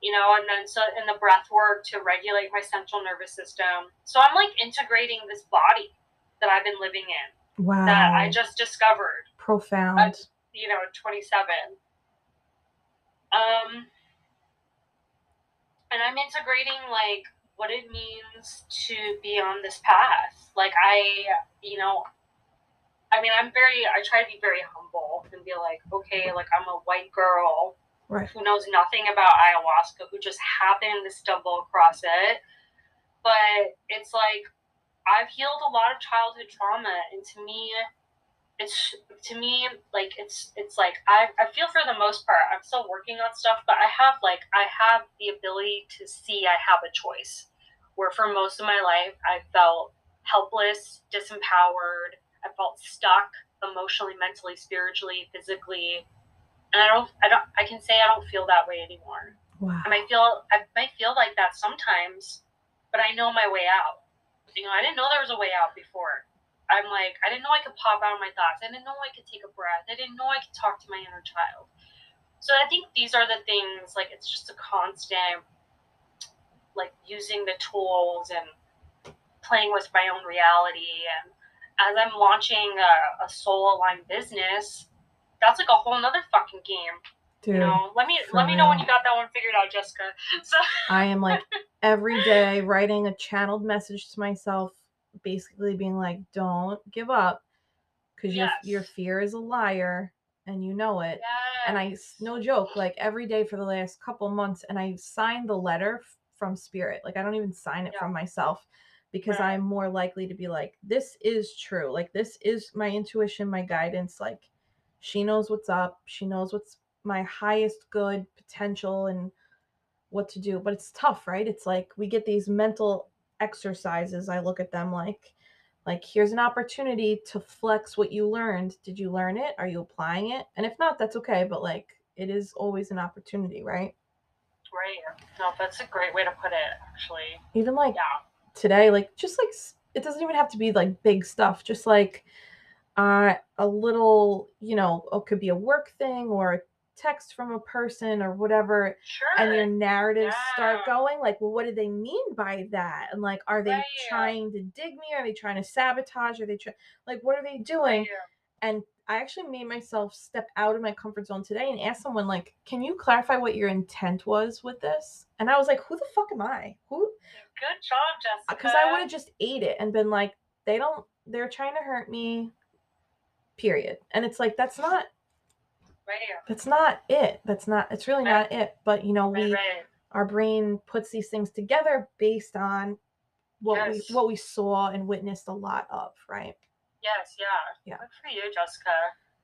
you know, and then so in the breath work to regulate my central nervous system. So I'm like integrating this body that I've been living in. Wow. That I just discovered. Profound. At, you know, twenty-seven. Um, and I'm integrating like what it means to be on this path. Like I, you know, I mean, I'm very, I try to be very humble and be like, okay, like I'm a white girl. Right. Who knows nothing about ayahuasca, who just happened to stumble across it. But it's like, I've healed a lot of childhood trauma. And to me, it's, to me, like, it's, it's like, I, I feel for the most part, I'm still working on stuff, but I have like, I have the ability to see I have a choice, where for most of my life, I felt helpless, disempowered. I felt stuck emotionally, mentally, spiritually, physically. And I don't, I don't, I can say I don't feel that way anymore. Wow. I might feel, I might feel like that sometimes, but I know my way out. You know, I didn't know there was a way out before. I'm like, I didn't know I could pop out of my thoughts. I didn't know I could take a breath. I didn't know I could talk to my inner child. So I think these are the things, like, it's just a constant, like, using the tools and playing with my own reality. And as I'm launching a, a soul-aligned business, that's like a whole nother fucking game. Dude, you know, let me let me know when you got that one figured out, Jessica. So I am like every day writing a channeled message to myself, basically being like, don't give up, because yes. your, your fear is a liar and you know it. Yes. And I, no joke, like every day for the last couple months, and I signed the letter from spirit. Like I don't even sign it yeah. from myself, because right. I'm more likely to be like, this is true. Like this is my intuition, my guidance, like she knows what's up. She knows what's my highest good potential and what to do. But it's tough, right? It's like we get these mental exercises. I look at them like, like here's an opportunity to flex what you learned. Did you learn it? Are you applying it? And if not, that's okay. But like, it is always an opportunity, right? Right. No, that's a great way to put it, actually. Even like yeah. today, like just like, it doesn't even have to be like big stuff. Just like, Uh, a little, you know, it could be a work thing or a text from a person or whatever. Sure. And your narratives yeah. start going like, well, what do they mean by that? And like, are they right. trying to dig me? Are they trying to sabotage? Are they trying, like, what are they doing? Right. And I actually made myself step out of my comfort zone today and ask someone like, can you clarify what your intent was with this? And I was like, who the fuck am I? Who? Good job, Jessica. Because I would have just ate it and been like, they don't, they're trying to hurt me. Period. And it's like, that's not, right. that's not it. That's not, it's really right. not it. But you know, we, right, right. our brain puts these things together based on what yes. we, what we saw and witnessed a lot of. Right. Yes, yeah. Yeah. Good for you, Jessica.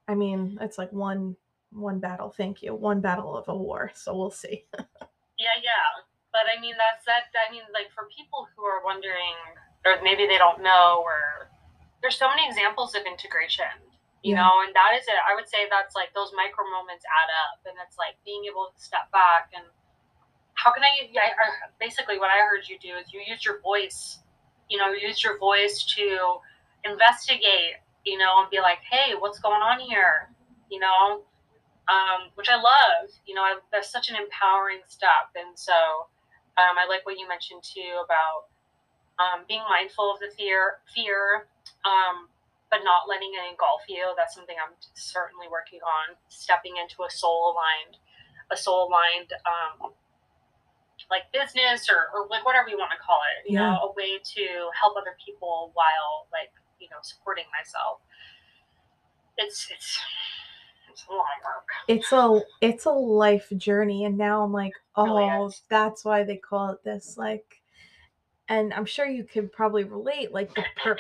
I mean, it's like one one battle, thank you. One battle of a war. So we'll see. Yeah, yeah. But I mean, that's that. I mean, like for people who are wondering, or maybe they don't know, or there's so many examples of integration, you yeah. know, and that is it. I would say that's like those micro moments add up, and it's like being able to step back and how can I, I, I basically what I heard you do is you use your voice, you know, you use your voice to investigate, you know, and be like, hey, what's going on here? You know, um, which I love, you know, I, that's such an empowering step. And so um, I like what you mentioned too about um, being mindful of the fear, fear, um, but not letting it engulf you. That's something I'm certainly working on, stepping into a soul aligned, a soul aligned, um, like business or, or like whatever you want to call it, you yeah. know, a way to help other people while like, you know, supporting myself. It's, it's, it's a lot of work. It's a, it's a life journey. And now I'm like, oh, really that's why they call it this. Like, and I'm sure you could probably relate, like the per-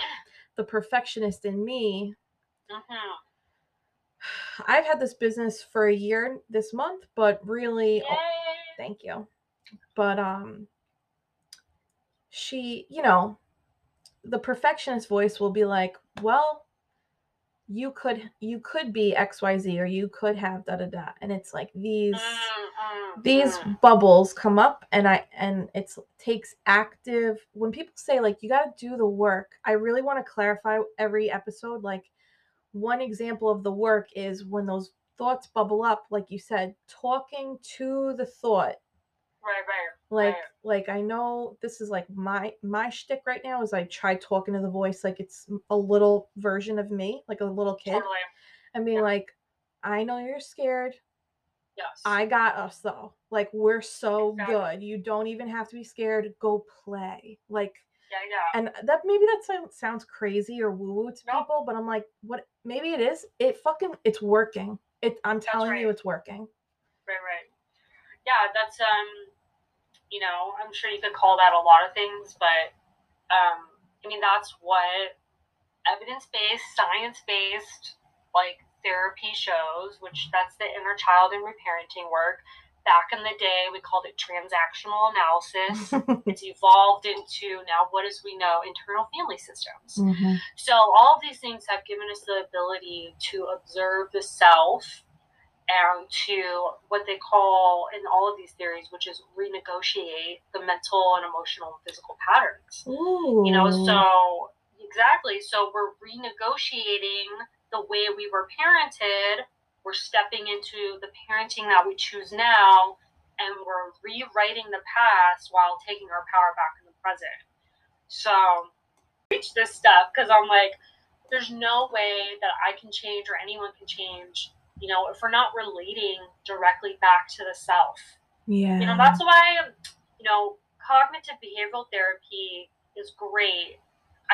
the perfectionist in me. Uh-huh. I've had this business for a year this month, but really, oh, thank you. But um, she, you know, the perfectionist voice will be like, well, you could, you could be X, Y, Z, or you could have da, da, da. And it's like these, mm-hmm. these bubbles come up and I, and it's takes active, when people say like, you got to do the work. I really want to clarify every episode. Like one example of the work is when those thoughts bubble up, like you said, talking to the thought. Right, right, like, right. like I know this is like my my shtick right now is I try talking to the voice like it's a little version of me, like a little kid. Totally. I mean, yeah. like, I know you're scared. Yes. I got us though. Like we're so exactly. good. You don't even have to be scared. Go play. Like. Yeah, yeah. And that maybe that sounds crazy or woo woo to nope. people, but I'm like, what? Maybe it is. It fucking it's working. It. I'm telling right. you, it's working. Right, right. Yeah, that's um. You know, I'm sure you could call that a lot of things, but um, I mean, that's what evidence-based, science-based, like therapy shows, which that's the inner child and reparenting work. Back in the day, we called it transactional analysis. It's evolved into now what is we know, internal family systems. Mm-hmm. So all of these things have given us the ability to observe the self and to what they call in all of these theories, which is renegotiate the mental and emotional and physical patterns. Ooh. You know, so exactly. So we're renegotiating the way we were parented. We're stepping into the parenting that we choose now, and we're rewriting the past while taking our power back in the present. So I reach this stuff because I'm like, there's no way that I can change or anyone can change, you know, if we're not relating directly back to the self. Yeah. You know, that's why, you know, cognitive behavioral therapy is great.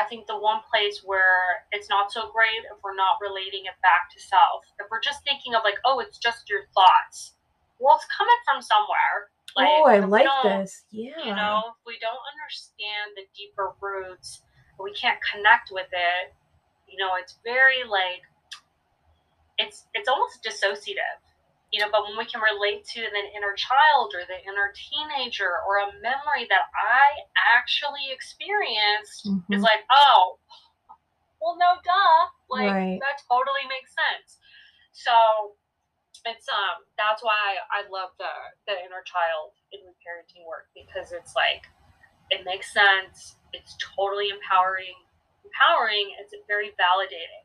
I think the one place where it's not so great if we're not relating it back to self. If we're just thinking of like, oh, it's just your thoughts. Well, it's coming from somewhere. Like, oh, I like this. Yeah. You know, if we don't understand the deeper roots, we can't connect with it. You know, it's very like, It's it's almost dissociative, you know, but when we can relate to an inner child or the inner teenager or a memory that I actually experienced, mm-hmm. it's like, oh, well, no, duh. Like, right. that totally makes sense. So it's um that's why I love the, the inner child in the parenting work, because it's like, it makes sense. It's totally empowering. Empowering, it's very validating.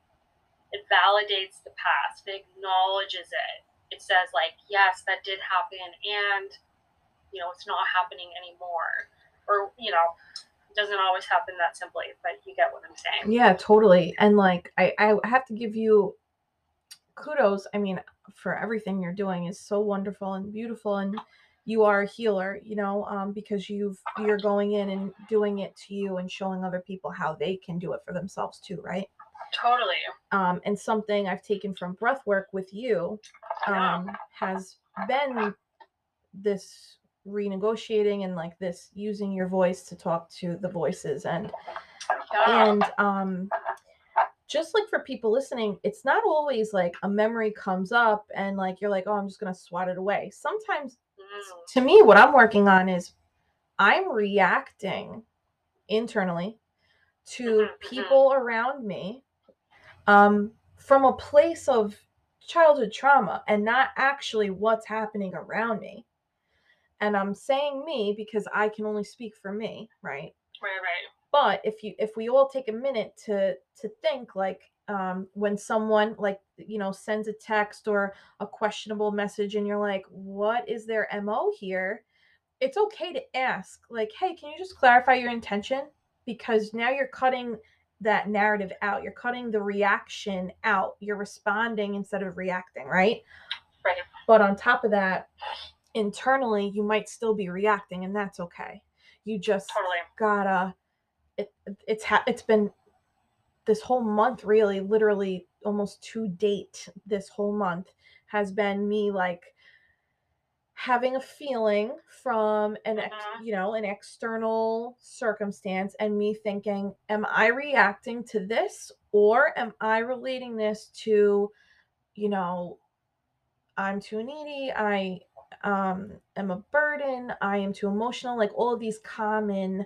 It validates the past. It acknowledges it. It says like, yes, that did happen. And, you know, it's not happening anymore. Or, you know, it doesn't always happen that simply, but you get what I'm saying. Yeah, totally. And like, I, I have to give you kudos. I mean, for everything you're doing is so wonderful and beautiful. And you are a healer, you know, um, because you've, you're going in and doing it to you and showing other people how they can do it for themselves too. Right. Totally. Um, and something I've taken from breath work with you um, yeah. has been this renegotiating and like this using your voice to talk to the voices and yeah. and um, just like for people listening, it's not always like a memory comes up and like, you're like, oh, I'm just going to swat it away. Sometimes mm. to me, what I'm working on is I'm reacting internally to people around me um, from a place of childhood trauma and not actually what's happening around me. And I'm saying me because I can only speak for me. Right. Right. Right. But if you, if we all take a minute to, to think like, um, when someone like, you know, sends a text or a questionable message and you're like, what is their M O here? It's okay to ask like, hey, can you just clarify your intention? Because now you're cutting that narrative out. You're cutting the reaction out. You're responding instead of reacting. Right. Right. But on top of that, internally, you might still be reacting, and that's okay. You just totally. gotta, it, it's, ha- it's been this whole month, really, literally almost to date, this whole month has been me like having a feeling from an, ex- you know, an external circumstance and me thinking, am I reacting to this or am I relating this to, you know, I'm too needy. I, um, am a burden. I am too emotional. Like all of these common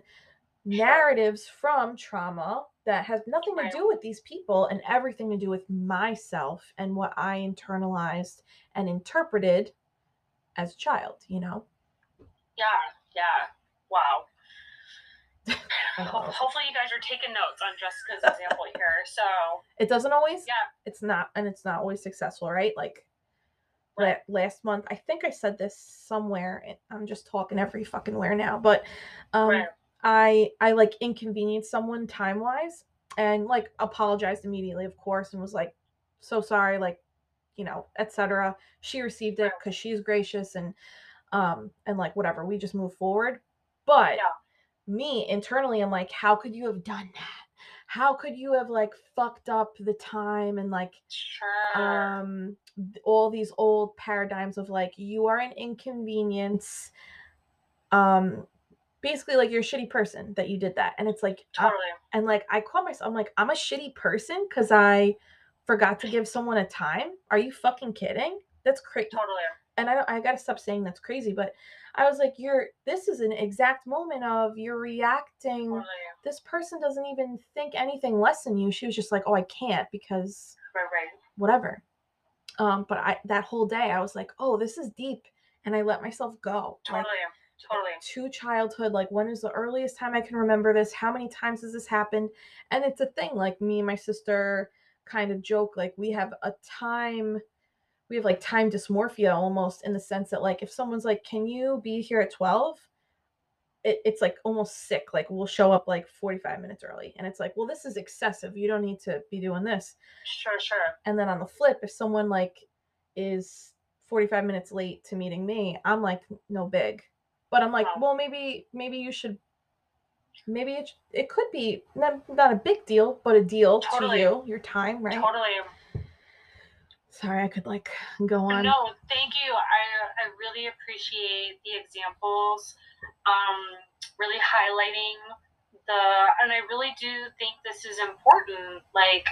narratives from trauma that has nothing to do with these people and everything to do with myself and what I internalized and interpreted as a child, you know? Yeah. Yeah. Wow. Hopefully you guys are taking notes on Jessica's example here. So it doesn't always, yeah, it's not, and it's not always successful, right? Like, last month, I think I said this somewhere, and I'm just talking every fucking where now, but um, right. I, I like inconvenienced someone time-wise and like apologized immediately, of course, and was like, so sorry, like, you know, et cetera. She received it because she's gracious and, um, and like, whatever, we just move forward. But yeah. me internally, I'm like, how could you have done that? How could you have like fucked up the time and like sure. um all these old paradigms of like you are an inconvenience, um basically like you're a shitty person that you did that. And it's like totally. I, and like I call myself, I'm like, I'm a shitty person because I forgot to give someone a time. Are you fucking kidding? That's crazy. Totally. And I don't, I gotta stop saying that's crazy, but I was like, you're, this is an exact moment of you're reacting. Totally. This person doesn't even think anything less than you. She was just like, oh, I can't because right, right. whatever. Um, but I, that whole day I was like, oh, this is deep. And I let myself go. Totally. Like, totally. To childhood. Like when is the earliest time I can remember this? How many times has this happened? And it's a thing like me and my sister kind of joke. Like we have a time We have like time dysmorphia almost in the sense that like if someone's like, can you be here at twelve? It, it's like almost sick. Like we'll show up like forty-five minutes early. And it's like, well, this is excessive. You don't need to be doing this. Sure, sure. And then on the flip, if someone like is forty-five minutes late to meeting me, I'm like, no big. But I'm like, wow. well, maybe, maybe you should, maybe it, it could be not, not a big deal, but a deal totally. to you, your time, right? Totally. Sorry, I could like go on. No, thank you. I I really appreciate the examples, um, really highlighting the, and I really do think this is important. Like,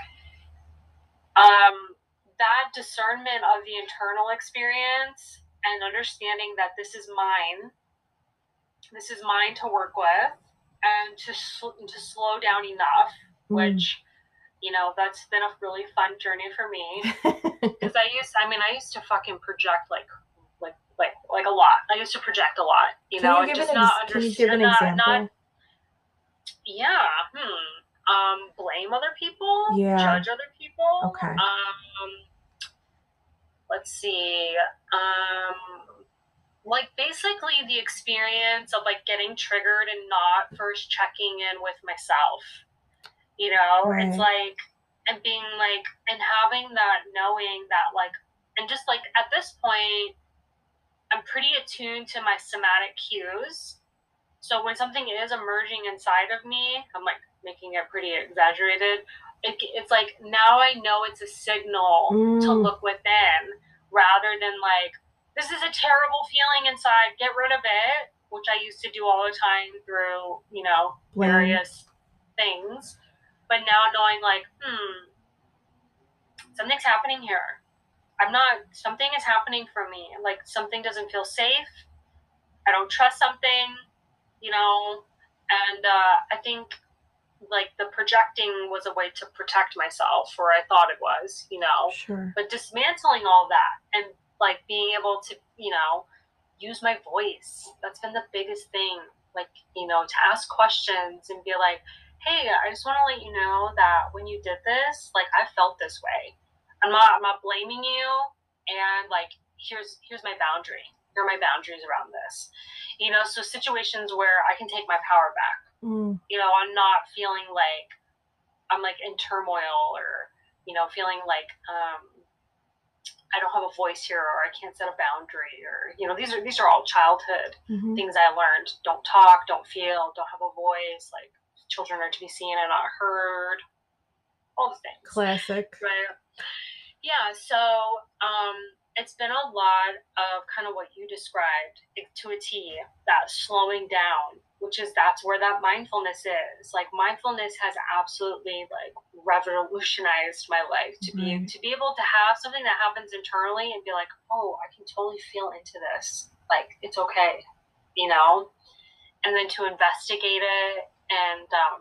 um, that discernment of the internal experience and understanding that this is mine, this is mine to work with, and to sl- to slow down enough, mm. which. You know, that's been a really fun journey for me because I used, I mean, I used to fucking project like, like, like, like a lot. I used to project a lot, you can know, you and just not ex- understand, not, not, yeah. Hmm. Um, blame other people, yeah. judge other people. Okay. Um, let's see. Um, like basically the experience of like getting triggered and not first checking in with myself. You know, right. It's like, and being like, and having that, knowing that like, and just like at this point, I'm pretty attuned to my somatic cues. So when something is emerging inside of me, I'm like making it pretty exaggerated. It, it's like, now I know it's a signal mm. to look within rather than like, this is a terrible feeling inside, get rid of it, which I used to do all the time through, you know, various right. things. But now knowing like, hmm, something's happening here. I'm not, something is happening for me. Like, something doesn't feel safe. I don't trust something, you know? And uh, I think like the projecting was a way to protect myself, or I thought it was, you know, sure. But dismantling all that and like being able to, you know, use my voice. That's been the biggest thing. Like, you know, to ask questions and be like, hey, I just want to let you know that when you did this, like, I felt this way. I'm not, I'm not blaming you. And like, here's, here's my boundary. Here are my boundaries around this, you know? So situations where I can take my power back, mm. you know, I'm not feeling like I'm like in turmoil, or, you know, feeling like, um, I don't have a voice here, or I can't set a boundary, or, you know, these are, these are all childhood mm-hmm. things I learned. Don't talk, don't feel, don't have a voice. Like, children are to be seen and not heard, all the things. Classic. Right. Yeah. So, um, it's been a lot of kind of what you described to a T, that slowing down, which is, that's where that mindfulness is. Like, mindfulness has absolutely like revolutionized my life to be, right. to be able to have something that happens internally and be like, oh, I can totally feel into this. Like, it's okay, you know, and then to investigate it. And, um,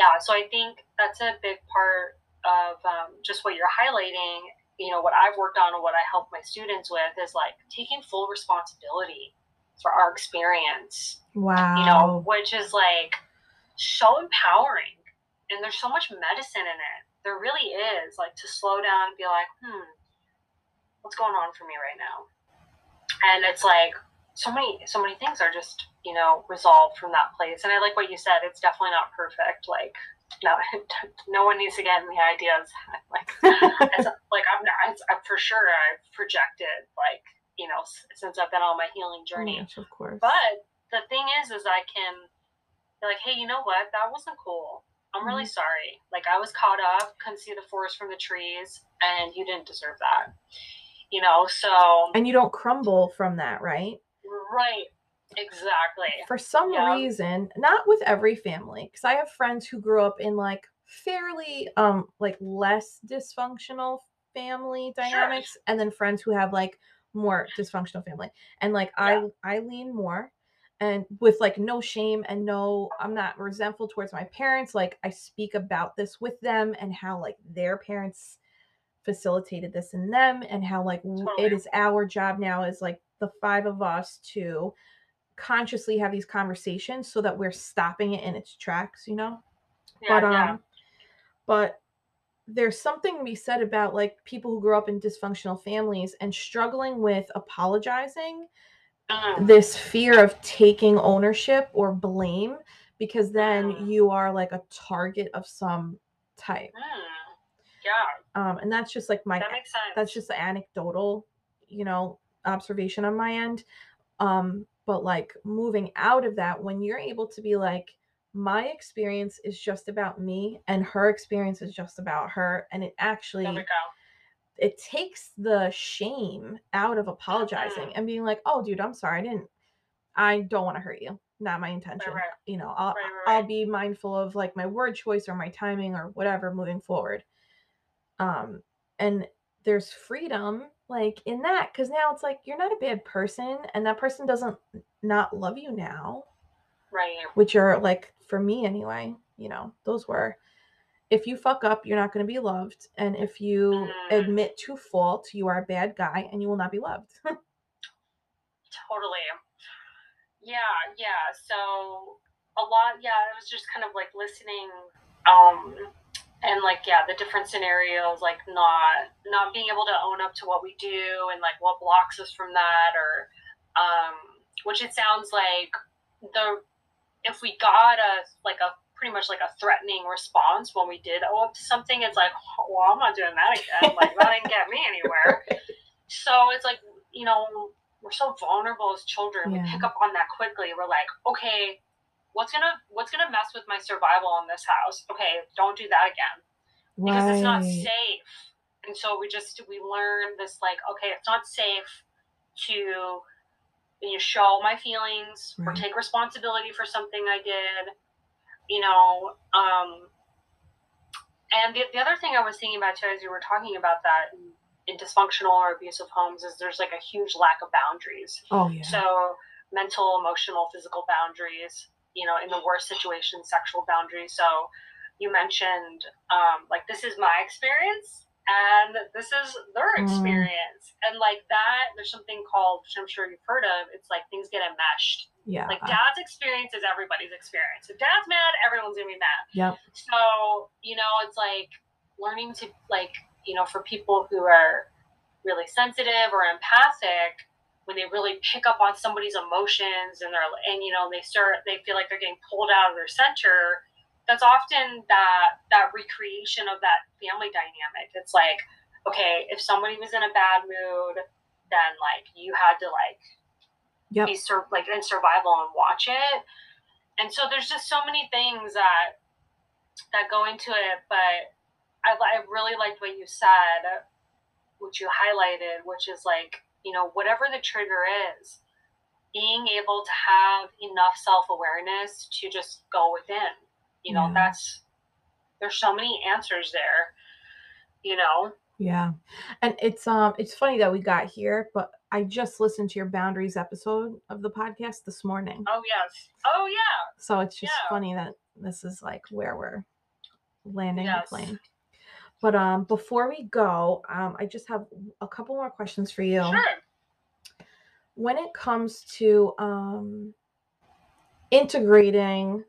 yeah, so I think that's a big part of, um, just what you're highlighting. You know, what I've worked on and what I help my students with is like taking full responsibility for our experience. Wow. You know, which is like so empowering, and there's so much medicine in it. There really is, like, to slow down and be like, hmm, what's going on for me right now? And it's like so many, so many things are just, you know, resolved from that place. And I like what you said. It's definitely not perfect. Like, no, no one needs to get any ideas. Like, as, like I'm not, I'm for sure I've projected, like, you know, since I've been on my healing journey. Yes, of course. But the thing is, is I can be like, hey, you know what? That wasn't cool. I'm really mm-hmm. sorry. Like, I was caught up, couldn't see the forest from the trees, and you didn't deserve that. You know, so. And you don't crumble from that, right? Right. Exactly. For some yeah. reason, not with every family, because I have friends who grew up in like fairly um like less dysfunctional family dynamics, sure. and then friends who have like more dysfunctional family. And like yeah. I I lean more, and with like no shame and no, I'm not resentful towards my parents. Like, I speak about this with them and how like their parents facilitated this in them, and how like totally. It is our job now as like the five of us to consciously have these conversations so that we're stopping it in its tracks, you know? Yeah, but um yeah. but there's something to be said about like people who grew up in dysfunctional families and struggling with apologizing, uh-huh. this fear of taking ownership or blame, because then uh-huh. you are like a target of some type. Uh-huh. Yeah. Um and that's just like my that makes sense. That's just anecdotal, you know, observation on my end. Um But like moving out of that, when you're able to be like, my experience is just about me, and her experience is just about her. And it actually, there we go. It takes the shame out of apologizing mm-hmm. and being like, oh, dude, I'm sorry. I didn't, I don't want to hurt you. Not my intention. Right, right. You know, I'll, right, right, right. I'll be mindful of like my word choice or my timing or whatever moving forward. Um, and there's freedom like in that, because now it's like, you're not a bad person, and that person doesn't not love you now, right? Which are like, for me anyway, you know, those were, if you fuck up, you're not going to be loved, and if you mm. admit to fault, you are a bad guy and you will not be loved. Totally. Yeah, yeah. So a lot, yeah, I was just kind of like listening, um and like, yeah, the different scenarios, like not not being able to own up to what we do and like what blocks us from that, or um, which it sounds like the if we got a like a pretty much like a threatening response when we did own up to something, it's like, oh, well, I'm not doing that again. Like, that didn't get me anywhere. So it's like, you know, we're so vulnerable as children. Yeah. We pick up on that quickly. We're like, okay. What's gonna what's gonna mess with my survival in this house? Okay, don't do that again, because right. it's not safe. And so we just we learn this like, okay, it's not safe to, you know, show my feelings right. or take responsibility for something I did. You know, um, And the, the other thing I was thinking about too, as you were talking about that in dysfunctional or abusive homes, is there's like a huge lack of boundaries. Oh, yeah. So mental, emotional, physical boundaries, you know, in the worst situation, sexual boundaries. So you mentioned um, like, this is my experience and this is their experience. Mm. And like that, there's something called, which I'm sure you've heard of, it's like things get enmeshed. Yeah. Like dad's experience is everybody's experience. If dad's mad, everyone's gonna be mad. Yep. So, you know, it's like learning to like, you know, for people who are really sensitive or empathic, when they really pick up on somebody's emotions and they're, and, you know, they start, they feel like they're getting pulled out of their center. That's often that, that recreation of that family dynamic. It's like, okay, if somebody was in a bad mood, then like you had to like, yep, be sur- like in survival and watch it. And so there's just so many things that that go into it. But I, I really liked what you said, which you highlighted, which is like, you know, whatever the trigger is, being able to have enough self-awareness to just go within, you know, yeah. that's, there's so many answers there, you know? Yeah. And it's, um, it's funny that we got here, but I just listened to your boundaries episode of the podcast this morning. Oh, yes. Oh, yeah. So it's just yeah. funny that this is like where we're landing yes. the plane. But um, before we go, um, I just have a couple more questions for you. Sure. When it comes to um, integrating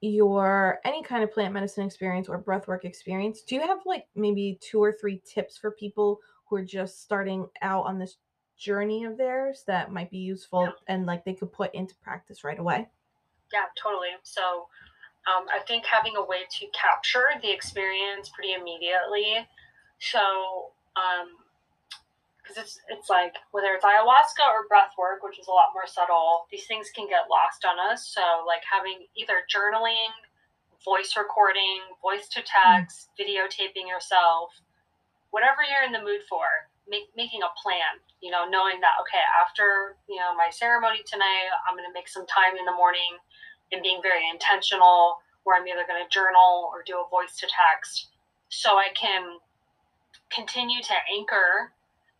your any kind of plant medicine experience or breathwork experience, do you have like maybe two or three tips for people who are just starting out on this journey of theirs that might be useful yeah. and like they could put into practice right away? Yeah, totally. So Um, I think having a way to capture the experience pretty immediately. So, um, because it's it's like, whether it's ayahuasca or breathwork, which is a lot more subtle, these things can get lost on us. So, like having either journaling, voice recording, voice to text, mm-hmm. videotaping yourself, whatever you're in the mood for, make, making a plan, you know, knowing that, okay, after, you know, my ceremony tonight, I'm going to make some time in the morning, and being very intentional where I'm either going to journal or do a voice to text so I can continue to anchor,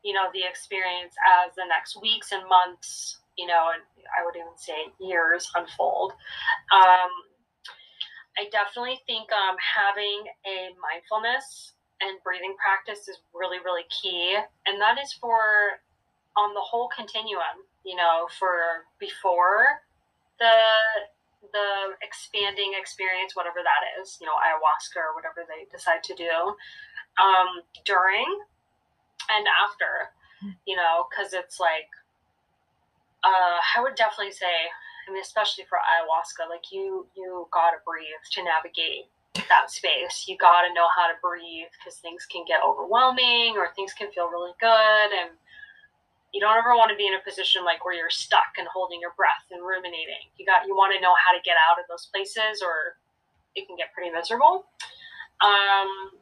you know, the experience as the next weeks and months, you know, and I would even say years unfold. Um, I definitely think um, having a mindfulness and breathing practice is really, really key. And that is for on the whole continuum, you know, for before the the expanding experience, whatever that is, you know, ayahuasca or whatever they decide to do, um, during and after, you know, because it's like, uh, I would definitely say, I mean, especially for ayahuasca, like you, you gotta breathe to navigate that space. You gotta know how to breathe because things can get overwhelming or things can feel really good. And you don't ever want to be in a position like where you're stuck and holding your breath and ruminating. You got, you want to know how to get out of those places or it can get pretty miserable. Um,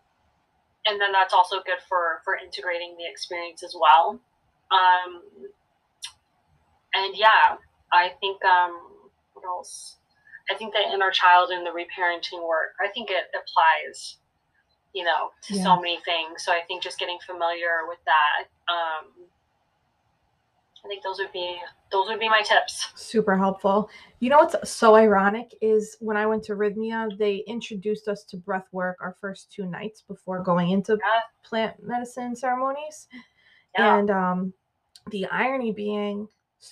and then that's also good for, for integrating the experience as well. Um, and yeah, I think, um, what else? I think the inner child and the reparenting work, I think it applies, you know, to yeah. so many things. So I think just getting familiar with that, um, I think those would be those would be my tips. Super helpful. You know what's so ironic is when I went to Rhythmia, they introduced us to breath work our first two nights before going into yeah. plant medicine ceremonies. Yeah. And um, the irony being,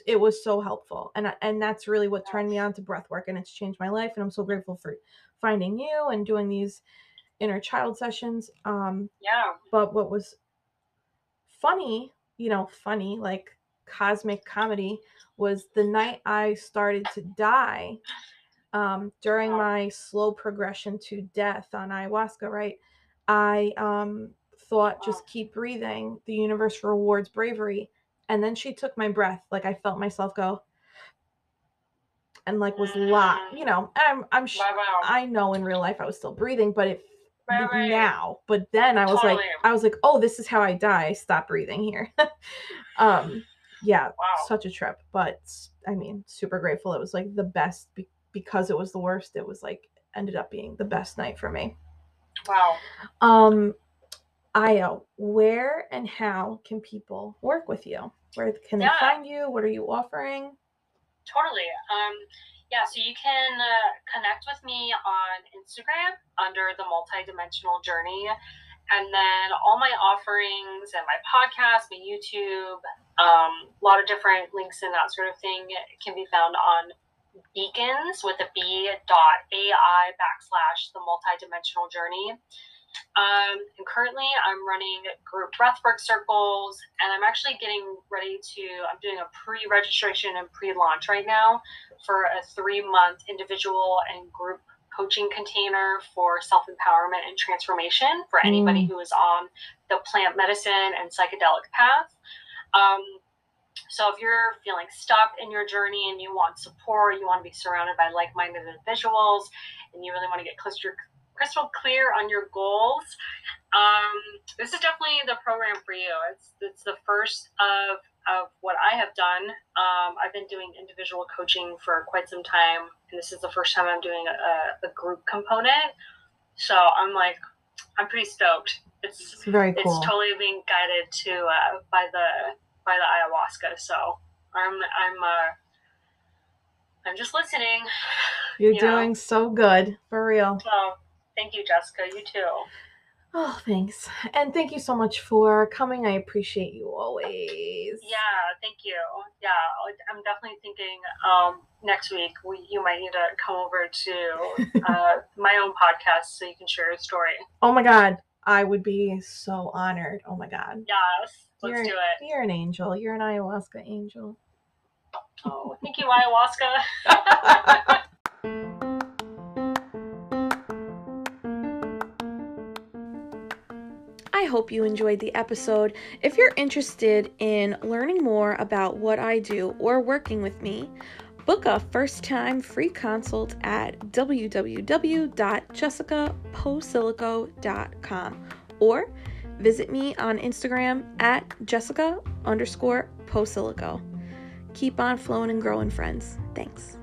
it was so helpful. And, and that's really what turned me on to breath work. And it's changed my life. And I'm so grateful for finding you and doing these inner child sessions. Um, yeah. But what was funny, you know, funny, like, cosmic comedy was the night I started to die um during my slow progression to death on ayahuasca, right? I um thought, just keep breathing, the universe rewards bravery. And then she took my breath. Like I felt myself go and like was locked, you know. I'm I'm sh- I know in real life I was still breathing, but it Right. now but then I was totally. like I was like oh, this is how I die, stop breathing here. um Yeah, wow. Such a trip. But I mean, super grateful. It was like the best be- because it was the worst. It was like ended up being the best night for me. Wow. Um, Aya, where and how can people work with you? Where can yeah. they find you? What are you offering? Totally. Um, yeah, so you can uh, connect with me on Instagram under The Multidimensional Journey. And then all my offerings and my podcast, my YouTube, um, a lot of different links and that sort of thing can be found on beacons with a B dot A I backslash the multidimensional journey. Um, and currently I'm running group breathwork circles, and I'm actually getting ready to, I'm doing a pre-registration and pre-launch right now for a three month individual and group coaching container for self-empowerment and transformation for anybody mm. who is on the plant medicine and psychedelic path. Um, so if you're feeling stuck in your journey and you want support, you want to be surrounded by like-minded individuals, and you really want to get crystal, crystal clear on your goals, um, this is definitely the program for you. It's, it's the first of, of what I have done. Um, I've been doing individual coaching for quite some time, and this is the first time I'm doing a, a group component. So I'm like, I'm pretty stoked. It's, it's very cool. It's totally being guided to uh, by the by the ayahuasca. So I'm I'm uh, I'm just listening. You're you doing know. so good, for real. So thank you, Jessica. You too. Oh, thanks. And thank you so much for coming. I appreciate you always. Yeah, thank you. Yeah, I'm definitely thinking um, next week we, you might need to come over to uh, my own podcast so you can share your story. Oh, my God. I would be so honored. Oh, my God. Yes, let's you're, do it. You're an angel. You're an ayahuasca angel. Oh, thank you, ayahuasca. I hope you enjoyed the episode. If you're interested in learning more about what I do or working with me, book a first-time free consult at w w w dot jessica posillico dot com or visit me on Instagram at jessica underscore posillico. Keep on flowing and growing, friends. Thanks.